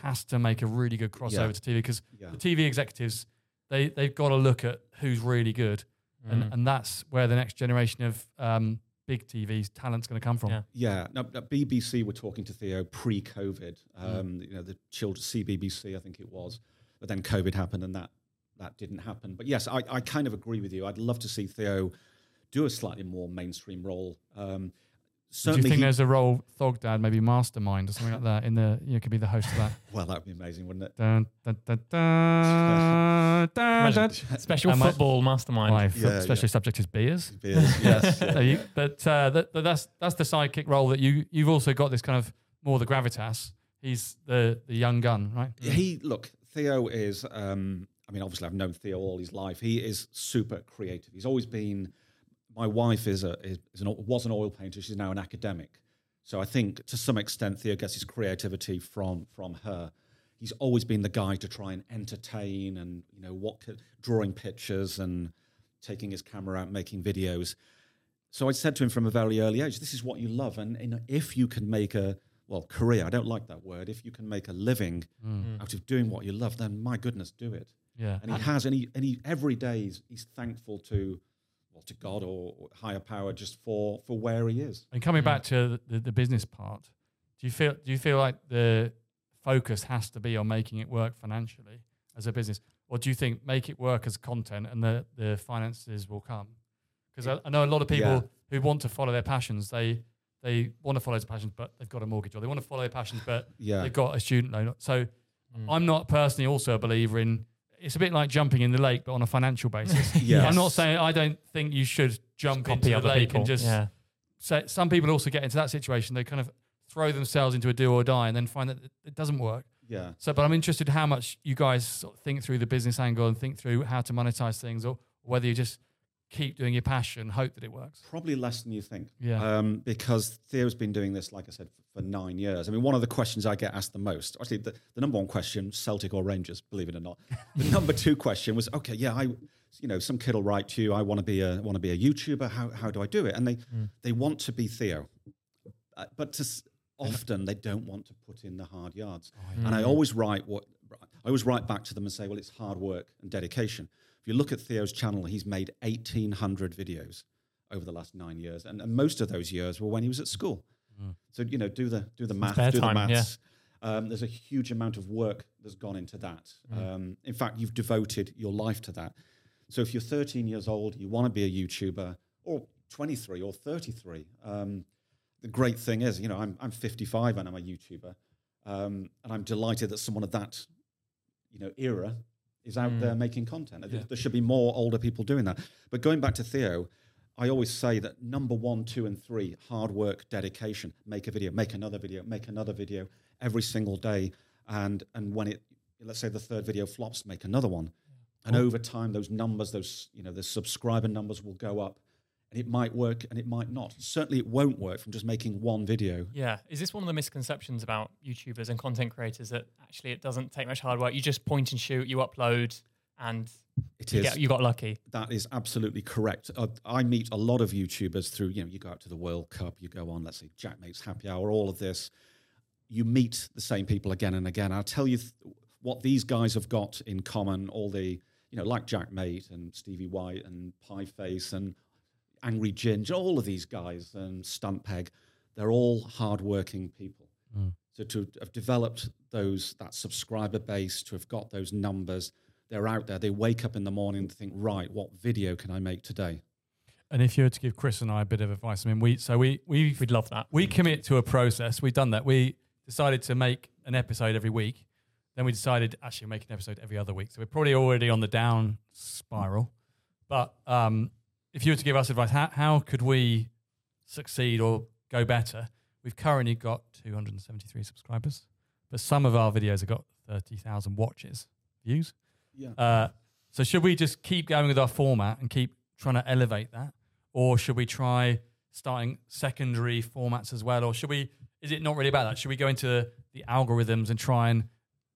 has to make a really good crossover yeah. to T V, because yeah. the T V executives, they, they've got to look at who's really good. Mm. And, and that's where the next generation of um, big T V's talent's going to come from. Yeah. yeah. Now, B B C were talking to Theo pre-COVID. Um, mm. You know, the children, C B B C, I think it was. But then COVID happened and that that didn't happen. But yes, I, I kind of agree with you. I'd love to see Theo do a slightly more mainstream role. Um Certainly Do you think he, there's a role, Thogdad, maybe mastermind or something like that, in the, you know, could be the host of that? Well, that would be amazing, wouldn't it? Dun, dun, dun, dun, dun, dun. Special Am football I, mastermind. My yeah, special yeah. subject is beers. Beers, yes. yeah. so you, but uh, that, that's that's the sidekick role that you, you've also got this kind of more the gravitas. He's the, the young gun, right? He, look, Theo is, um, I mean, obviously I've known Theo all his life. He is super creative. He's always been, my wife is a is, is an, was an oil painter. She's now an academic. So I think to some extent, Theo gets his creativity from from her. He's always been the guy to try and entertain and, you know, what drawing pictures and taking his camera out, making videos. So I said to him from a very early age, this is what you love. And, and if you can make a, well, career, I don't like that word. If you can make a living mm. out of doing what you love, then my goodness, do it. Yeah. And he has, and he, and he every day he's, he's thankful to, well, to God or, or higher power just for, for where he is. And coming yeah. back to the, the business part, do you feel, do you feel like the focus has to be on making it work financially as a business? Or do you think make it work as content and the, the finances will come? Because I know a lot of people yeah. who want to follow their passions, they they want to follow their passions, but they've got a mortgage, or they want to follow their passions, but yeah. they've got a student loan. So mm. I'm not personally also a believer in, it's a bit like jumping in the lake, but on a financial basis. yes. I'm not saying, I don't think you should jump into the lake people. and just, yeah. so some people also get into that situation. They kind of throw themselves into a do or die and then find that it doesn't work. Yeah. So, but I'm interested how much you guys sort of think through the business angle and think through how to monetize things, or whether you just keep doing your passion, hope that it works. Probably less than you think. Yeah. Um, because Theo's been doing this, like I said, for, for nine years. I mean, one of the questions I get asked the most, actually the, the number one question, Celtic or Rangers, believe it or not. The number two question was, okay, yeah, I, you know, some kid will write to you, I want to be a, want to be a YouTuber. How, how do I do it? And they, mm. they want to be Theo, uh, but to, often they don't want to put in the hard yards. Oh, yeah. And I always write what, I always write back to them and say, well, it's hard work and dedication. You look at Theo's channel, he's made eighteen hundred videos over the last nine years. And, and most of those years were when he was at school. Mm. So, you know, do the do the math, do time, the maths. Yeah. Um, there's a huge amount of work that's gone into that. Mm. Um, in fact, you've devoted your life to that. So if you're thirteen years old, you want to be a YouTuber, or twenty-three or thirty-three. Um, the great thing is, you know, I'm I'm fifty-five and I'm a YouTuber. Um, and I'm delighted that someone of that, you know, era is out mm. there making content. Yeah. There should be more older people doing that. But going back to Theo, I always say that number one, two, and three, hard work, dedication, make a video, make another video, make another video every single day. And and when it, let's say the third video flops, make another one. And oh. over time, those numbers, those, you know, the subscriber numbers will go up. And it might work and it might not. Certainly it won't work from just making one video. Yeah. Is this one of the misconceptions about YouTubers and content creators, that actually it doesn't take much hard work? You just point and shoot, you upload, and it you, is. Get, you got lucky. That is absolutely correct. Uh, I meet a lot of YouTubers through, you know, you go out to the World Cup, you go on, let's say, Jackmate's Happy Hour, all of this. You meet the same people again and again. I'll tell you th- what these guys have got in common, all the, you know, like Jackmate and Stevie White and Pieface and Angry Ginge, all of these guys, and Stunt Peg, they're all hardworking people. Mm. So to have developed those, that subscriber base, to have got those numbers, they're out there. They wake up in the morning and think, right, what video can I make today? And if you were to give Chris and I a bit of advice, I mean, we so we we we'd love that. We commit to a process. We've done that. We decided to make an episode every week. Then we decided actually make an episode every other week. So we're probably already on the down spiral, but. um If you were to give us advice, how, how could we succeed or go better? We've currently got two hundred seventy-three subscribers, but some of our videos have got thirty thousand watches, views. Yeah. Uh, so should we just keep going with our format and keep trying to elevate that? Or should we try starting secondary formats as well? Or should we, is it not really about that? Should we go into the algorithms and try and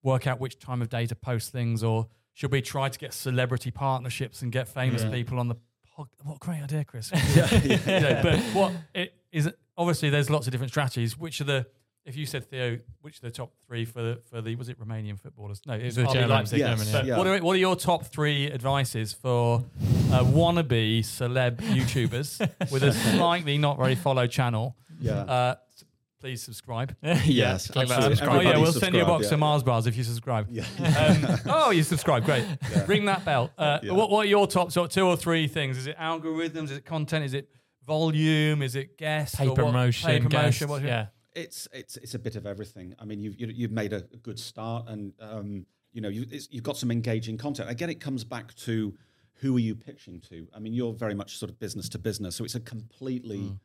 work out which time of day to post things? Or should we try to get celebrity partnerships and get famous yeah. people on the Oh, what a great idea, Chris. yeah, yeah, yeah. You know, but what it is, obviously there's lots of different strategies. Which are the, if you said Theo, which are the top three for the, for the was it Romanian footballers? No, it was R B Leipzig. Yes. Germany. Yeah. What are what are your top three advices for uh, wannabe celeb YouTubers with a slightly not very followed channel? Yeah. Uh, please subscribe. yes. Click that subscribe. Oh yeah, we'll send you a box yeah. of Mars bars if you subscribe. Yeah. Um, oh, you subscribe, great. Yeah. Ring that bell. Uh, yeah. What What are your top sort of two or three things? Is it algorithms? Is it content? Is it volume? Is it guests? Pay promotion. Pay promotion. What, yeah. It's it's it's a bit of everything. I mean, you've you, you've made a good start, and um, you know you it's, you've got some engaging content. Again, it comes back to who are you pitching to. I mean, you're very much sort of business to business, so it's a completely mm.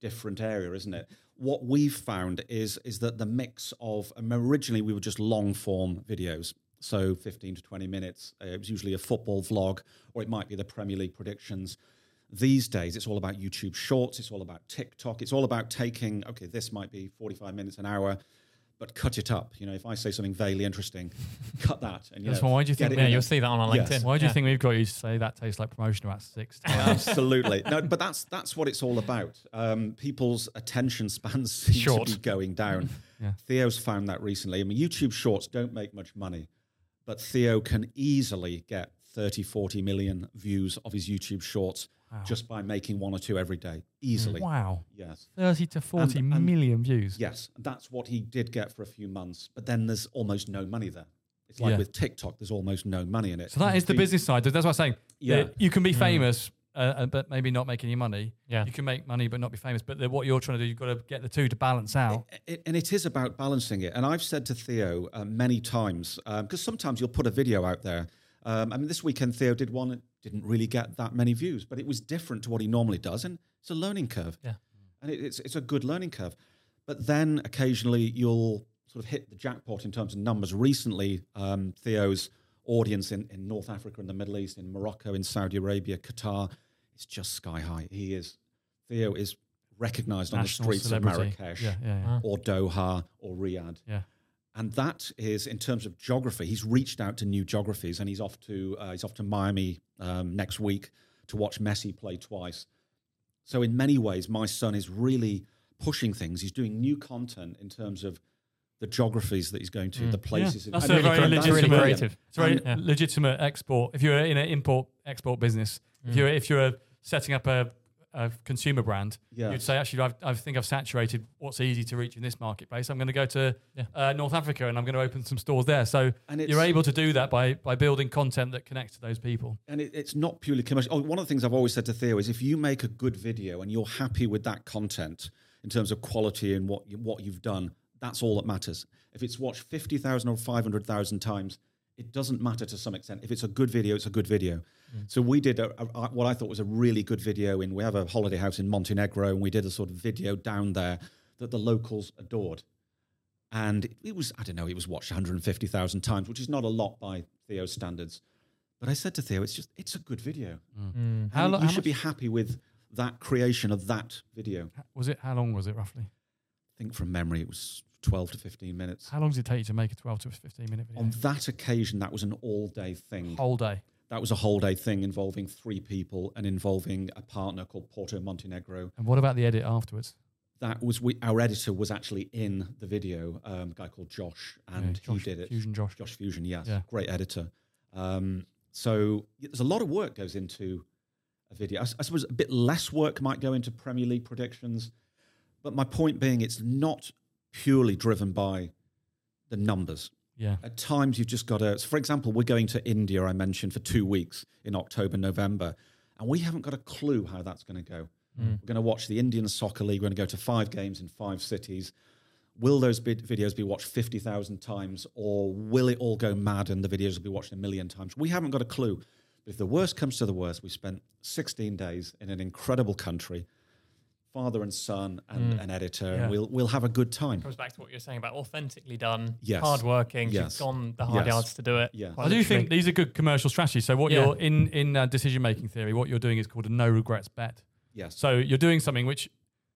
different area, isn't it? What we've found is is that the mix of, um, originally we were just long form videos, So fifteen to twenty minutes. Uh, it was usually a football vlog, or it might be the Premier League predictions. These days, it's all about YouTube Shorts. It's all about TikTok. It's all about taking, okay, this might be forty-five minutes, an hour, but cut it up. You know, if I say something vaguely interesting, cut that. And, you know, why do you think? Yeah, you'll see that on our LinkedIn. Yes. Why do you yeah. think we've got you to say that tastes like promotion about six times? Absolutely. No, but that's that's what it's all about. Um, people's attention spans seem Short. to be going down. Yeah. Theo's found that recently. I mean, YouTube Shorts don't make much money, but Theo can easily get thirty, forty million views of his YouTube Shorts. Wow. Just by making one or two every day, easily. Wow. Yes. thirty to forty and, and million views. Yes. That's what he did get for a few months. But then there's almost no money there. It's like yeah. with TikTok, there's almost no money in it. So that and is the business side. That's what I'm saying. Yeah. You can be famous, yeah. uh, but maybe not make any money. Yeah. You can make money, but not be famous. But what you're trying to do, you've got to get the two to balance out. It, it, and it is about balancing it. And I've said to Theo uh, many times, because um, sometimes you'll put a video out there. Um, I mean, this weekend, Theo did one. It didn't really get that many views, but it was different to what he normally does. And it's a learning curve. Yeah. And it, it's it's a good learning curve. But then occasionally you'll sort of hit the jackpot in terms of numbers. Recently, um, Theo's audience in, in North Africa, in the Middle East, in Morocco, in Saudi Arabia, Qatar, it's just sky high. He is, Theo is recognized National on the streets celebrity. of Marrakesh yeah, yeah, yeah. or Doha or Riyadh. Yeah. And that is, in terms of geography, he's reached out to new geographies, and he's off to uh, he's off to Miami um, next week to watch Messi play twice. So in many ways, my son is really pushing things. He's doing new content in terms of the geographies that he's going to, mm. the places. Yeah. That's a very legitimate, creative. It's a very yeah. legitimate export. If you're in an import-export business, mm. if you're if you're setting up a a consumer brand, yeah. you'd say, actually, I've, I think I've saturated what's easy to reach in this marketplace. I'm going to go to yeah. uh, North Africa and I'm going to open some stores there. So you're able to do that by by building content that connects to those people. And it, it's not purely commercial. Oh, one of the things I've always said to Theo is if you make a good video and you're happy with that content in terms of quality and what, you, what you've done, that's all that matters. If it's watched fifty thousand or five hundred thousand times, it doesn't matter to some extent. If it's a good video, it's a good video. Mm. So we did a, a, a, what I thought was a really good video. In we have a holiday house in Montenegro, and we did a sort of video down there that the locals adored. And it was, I don't know, it was watched one hundred fifty thousand times, which is not a lot by Theo's standards. But I said to Theo, it's just, it's a good video. Mm. Mm. How lo- you how should much? be happy with that creation of that video. Was it, how long was it roughly? I think from memory it was twelve to fifteen minutes. How long does it take you to make a twelve to fifteen minute video? On that occasion, that was an all-day thing. Whole day? That was a whole day thing involving three people and involving a partner called Porto Montenegro. And what about the edit afterwards? That was, we, our editor was actually in the video, um, a guy called Josh, and yeah, Josh, he did it. Fusion Josh. Josh Fusion, yes. Yeah. Great editor. Um, so there's a lot of work goes into a video. I, I suppose a bit less work might go into Premier League predictions, but my point being it's not purely driven by the numbers. Yeah. At times you've just got to, for example, we're going to India, I mentioned, for two weeks in October, November, and we haven't got a clue how that's going to go. Mm. We're going to watch the Indian Soccer League. We're going to go to five games in five cities. Will those bid videos be watched fifty thousand times, or will it all go mad and the videos will be watched a million times? We haven't got a clue. But if the worst comes to the worst, we spent sixteen days in an incredible country, father and son and mm. an editor, yeah. and we'll we'll have a good time. It comes back to what you're saying about authentically done, yes. hardworking, yes. you've gone the hard yes. yards to do it. Yeah. I do think these are good commercial strategies. So what yeah. you're in in uh, decision-making theory, what you're doing is called a no regrets bet. Yes. So you're doing something which,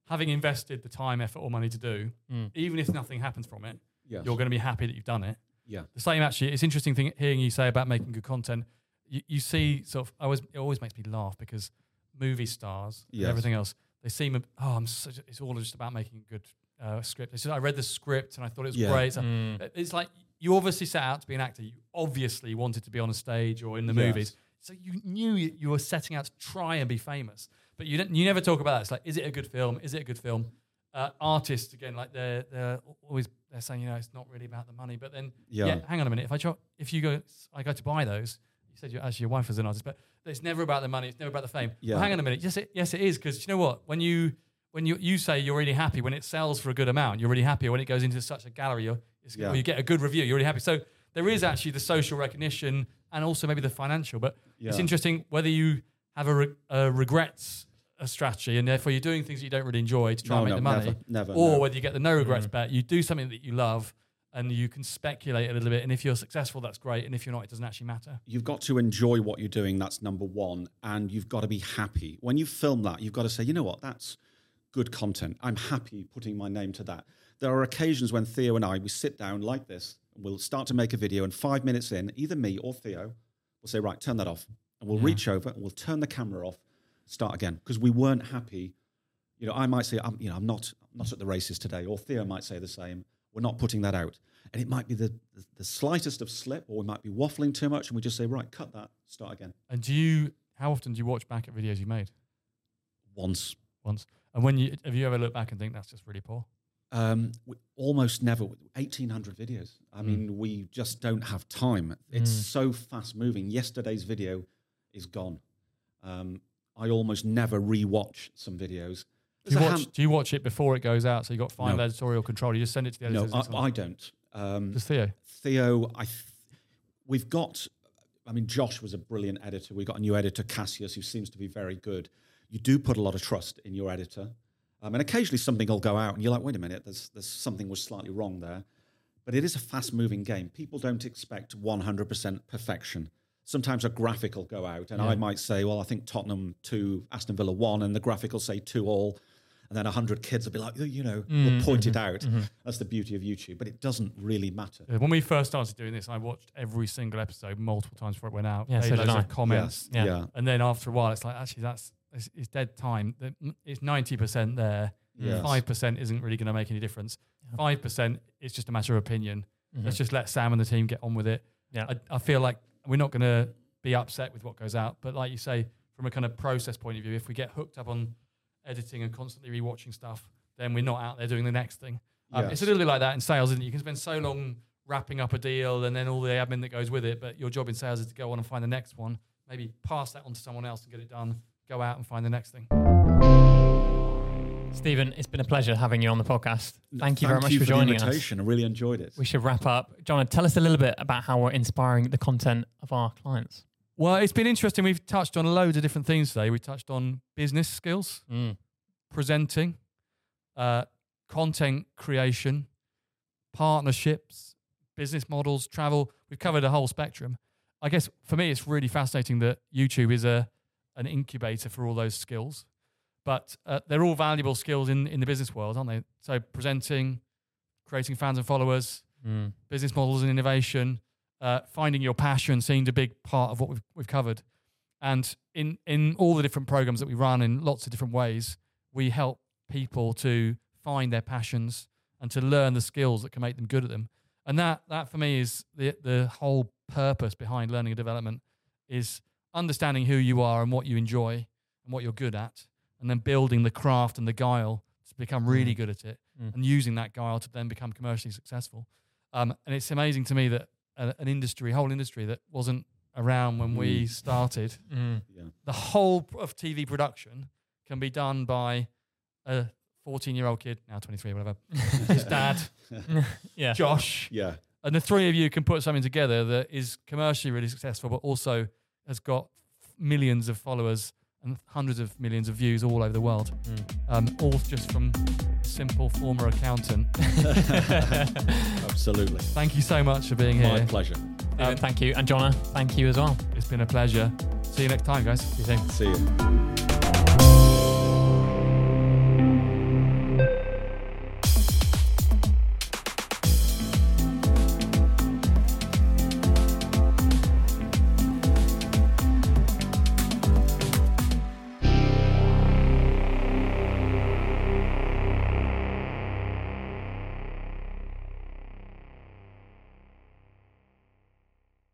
having invested the time, effort or money to do, mm. even if nothing happens from it, yes. you're going to be happy that you've done it. Yeah. The same actually, it's interesting thing hearing you say about making good content. You, you see sort of, I always, it always makes me laugh because movie stars yes. and everything else, they seem, oh, I'm such, it's all just about making a good uh, script. It's just, I read the script and I thought it was yeah. great. So mm. It's like you obviously set out to be an actor. You obviously wanted to be on a stage or in the yes. movies. So you knew you were setting out to try and be famous. But you didn't, you never talk about that. It's like, is it a good film? Is it a good film? Uh, artists, again, like they're, they're always they're saying, you know, it's not really about the money. But then, yeah, yeah hang on a minute. If I try, if you go, I go to buy those, you said you, actually your wife was an artist, but it's never about the money. It's never about the fame. Yeah. Well, hang on a minute. Yes, it, yes, it is. Because you know what? When you when you, you say you're really happy when it sells for a good amount, you're really happy. Or when it goes into such a gallery, you're, it's, yeah. or you get a good review, you're really happy. So there is actually the social recognition and also maybe the financial. But yeah. it's interesting whether you have a, re, a regrets a strategy and therefore you're doing things that you don't really enjoy to try no, and make no, the money. Never, never, or no. whether you get the no regrets mm. bet, you do something that you love and you can speculate a little bit. And if you're successful, that's great. And if you're not, it doesn't actually matter. You've got to enjoy what you're doing. That's number one. And you've got to be happy. When you film that, you've got to say, you know what, that's good content. I'm happy putting my name to that. There are occasions when Theo and I, we sit down like this, and we'll start to make a video, and five minutes in, either me or Theo will say, right, turn that off. And we'll yeah. reach over and we'll turn the camera off, start again, because we weren't happy. You know, I might say, I'm, you know, I'm not, I'm not at the races today, or Theo might say the same. We're not putting that out. And it might be the, the, the slightest of slip, or we might be waffling too much, and we just say, right, cut that, start again. And do you, how often do you watch back at videos you made? Once. Once. And when you, have you ever looked back and think that's just really poor? Um, we almost never. eighteen hundred videos. I mm. mean, we just don't have time. It's mm. so fast moving. Yesterday's video is gone. Um, I almost never re-watch some videos. Do you, watch, ham- do you watch it before it goes out? So you've got final no. editorial control. You just send it to the editors? No, I, I don't. Um, Does Theo? Theo, I th- we've got, I mean, Josh was a brilliant editor. We've got a new editor, Cassius, who seems to be very good. You do put a lot of trust in your editor. Um, and occasionally something will go out and you're like, wait a minute, there's, there's something was slightly wrong there. But it is a fast-moving game. People don't expect one hundred percent perfection. Sometimes a graphic will go out and yeah. I might say, well, I think Tottenham two, Aston Villa one, and the graphic will say two all. And then one hundred kids will be like, you know, mm, we'll point mm-hmm, it out. Mm-hmm. That's the beauty of YouTube. But it doesn't really matter. When we first started doing this, I watched every single episode multiple times before it went out. Yeah, so did I. Comments. Yes. Yeah. yeah. And then after a while, it's like, actually, that's it's, it's dead time. It's ninety percent there. Yes. five percent isn't really going to make any difference. Yeah. five percent is just a matter of opinion. Mm-hmm. Let's just let Sam and the team get on with it. Yeah. I, I feel like we're not going to be upset with what goes out. But like you say, from a kind of process point of view, if we get hooked up on editing and constantly rewatching stuff, then we're not out there doing the next thing. Um, yes. It's a little bit like that in sales, isn't it? You can spend so long wrapping up a deal and then all the admin that goes with it, but your job in sales is to go on and find the next one, maybe pass that on to someone else and get it done, go out and find the next thing. Stephen, it's been a pleasure having you on the podcast. Thank you Thank very much you for, for joining the invitation. us. I really enjoyed it. We should wrap up. Jonna, tell us a little bit about how we're inspiring the content of our clients. Well, it's been interesting. We've touched on loads of different things today. We touched on business skills, mm. presenting, uh, content creation, partnerships, business models, travel. We've covered a whole spectrum. I guess for me, it's really fascinating that YouTube is a an incubator for all those skills, but uh, they're all valuable skills in, in the business world, aren't they? So presenting, creating fans and followers, mm. business models and innovation, Uh, finding your passion seemed a big part of what we've we've covered. And in, in all the different programs that we run in lots of different ways, we help people to find their passions and to learn the skills that can make them good at them. And that, that for me is the, the whole purpose behind learning and development, is understanding who you are and what you enjoy and what you're good at, and then building the craft and the guile to become really mm. good at it mm. and using that guile to then become commercially successful. Um, and it's amazing to me that an industry, whole industry that wasn't around when mm. we started. Mm. Yeah. The whole of T V production can be done by a fourteen-year-old kid, now twenty-three, whatever, his dad, yeah. Josh. Yeah. And the three of you can put something together that is commercially really successful, but also has got millions of followers and hundreds of millions of views all over the world. Mm. Um, all just from a simple former accountant. Absolutely. Thank you so much for being My here. My pleasure. Um, thank you. And Jonna, thank you as well. It's been a pleasure. See you next time, guys. See you soon. See you.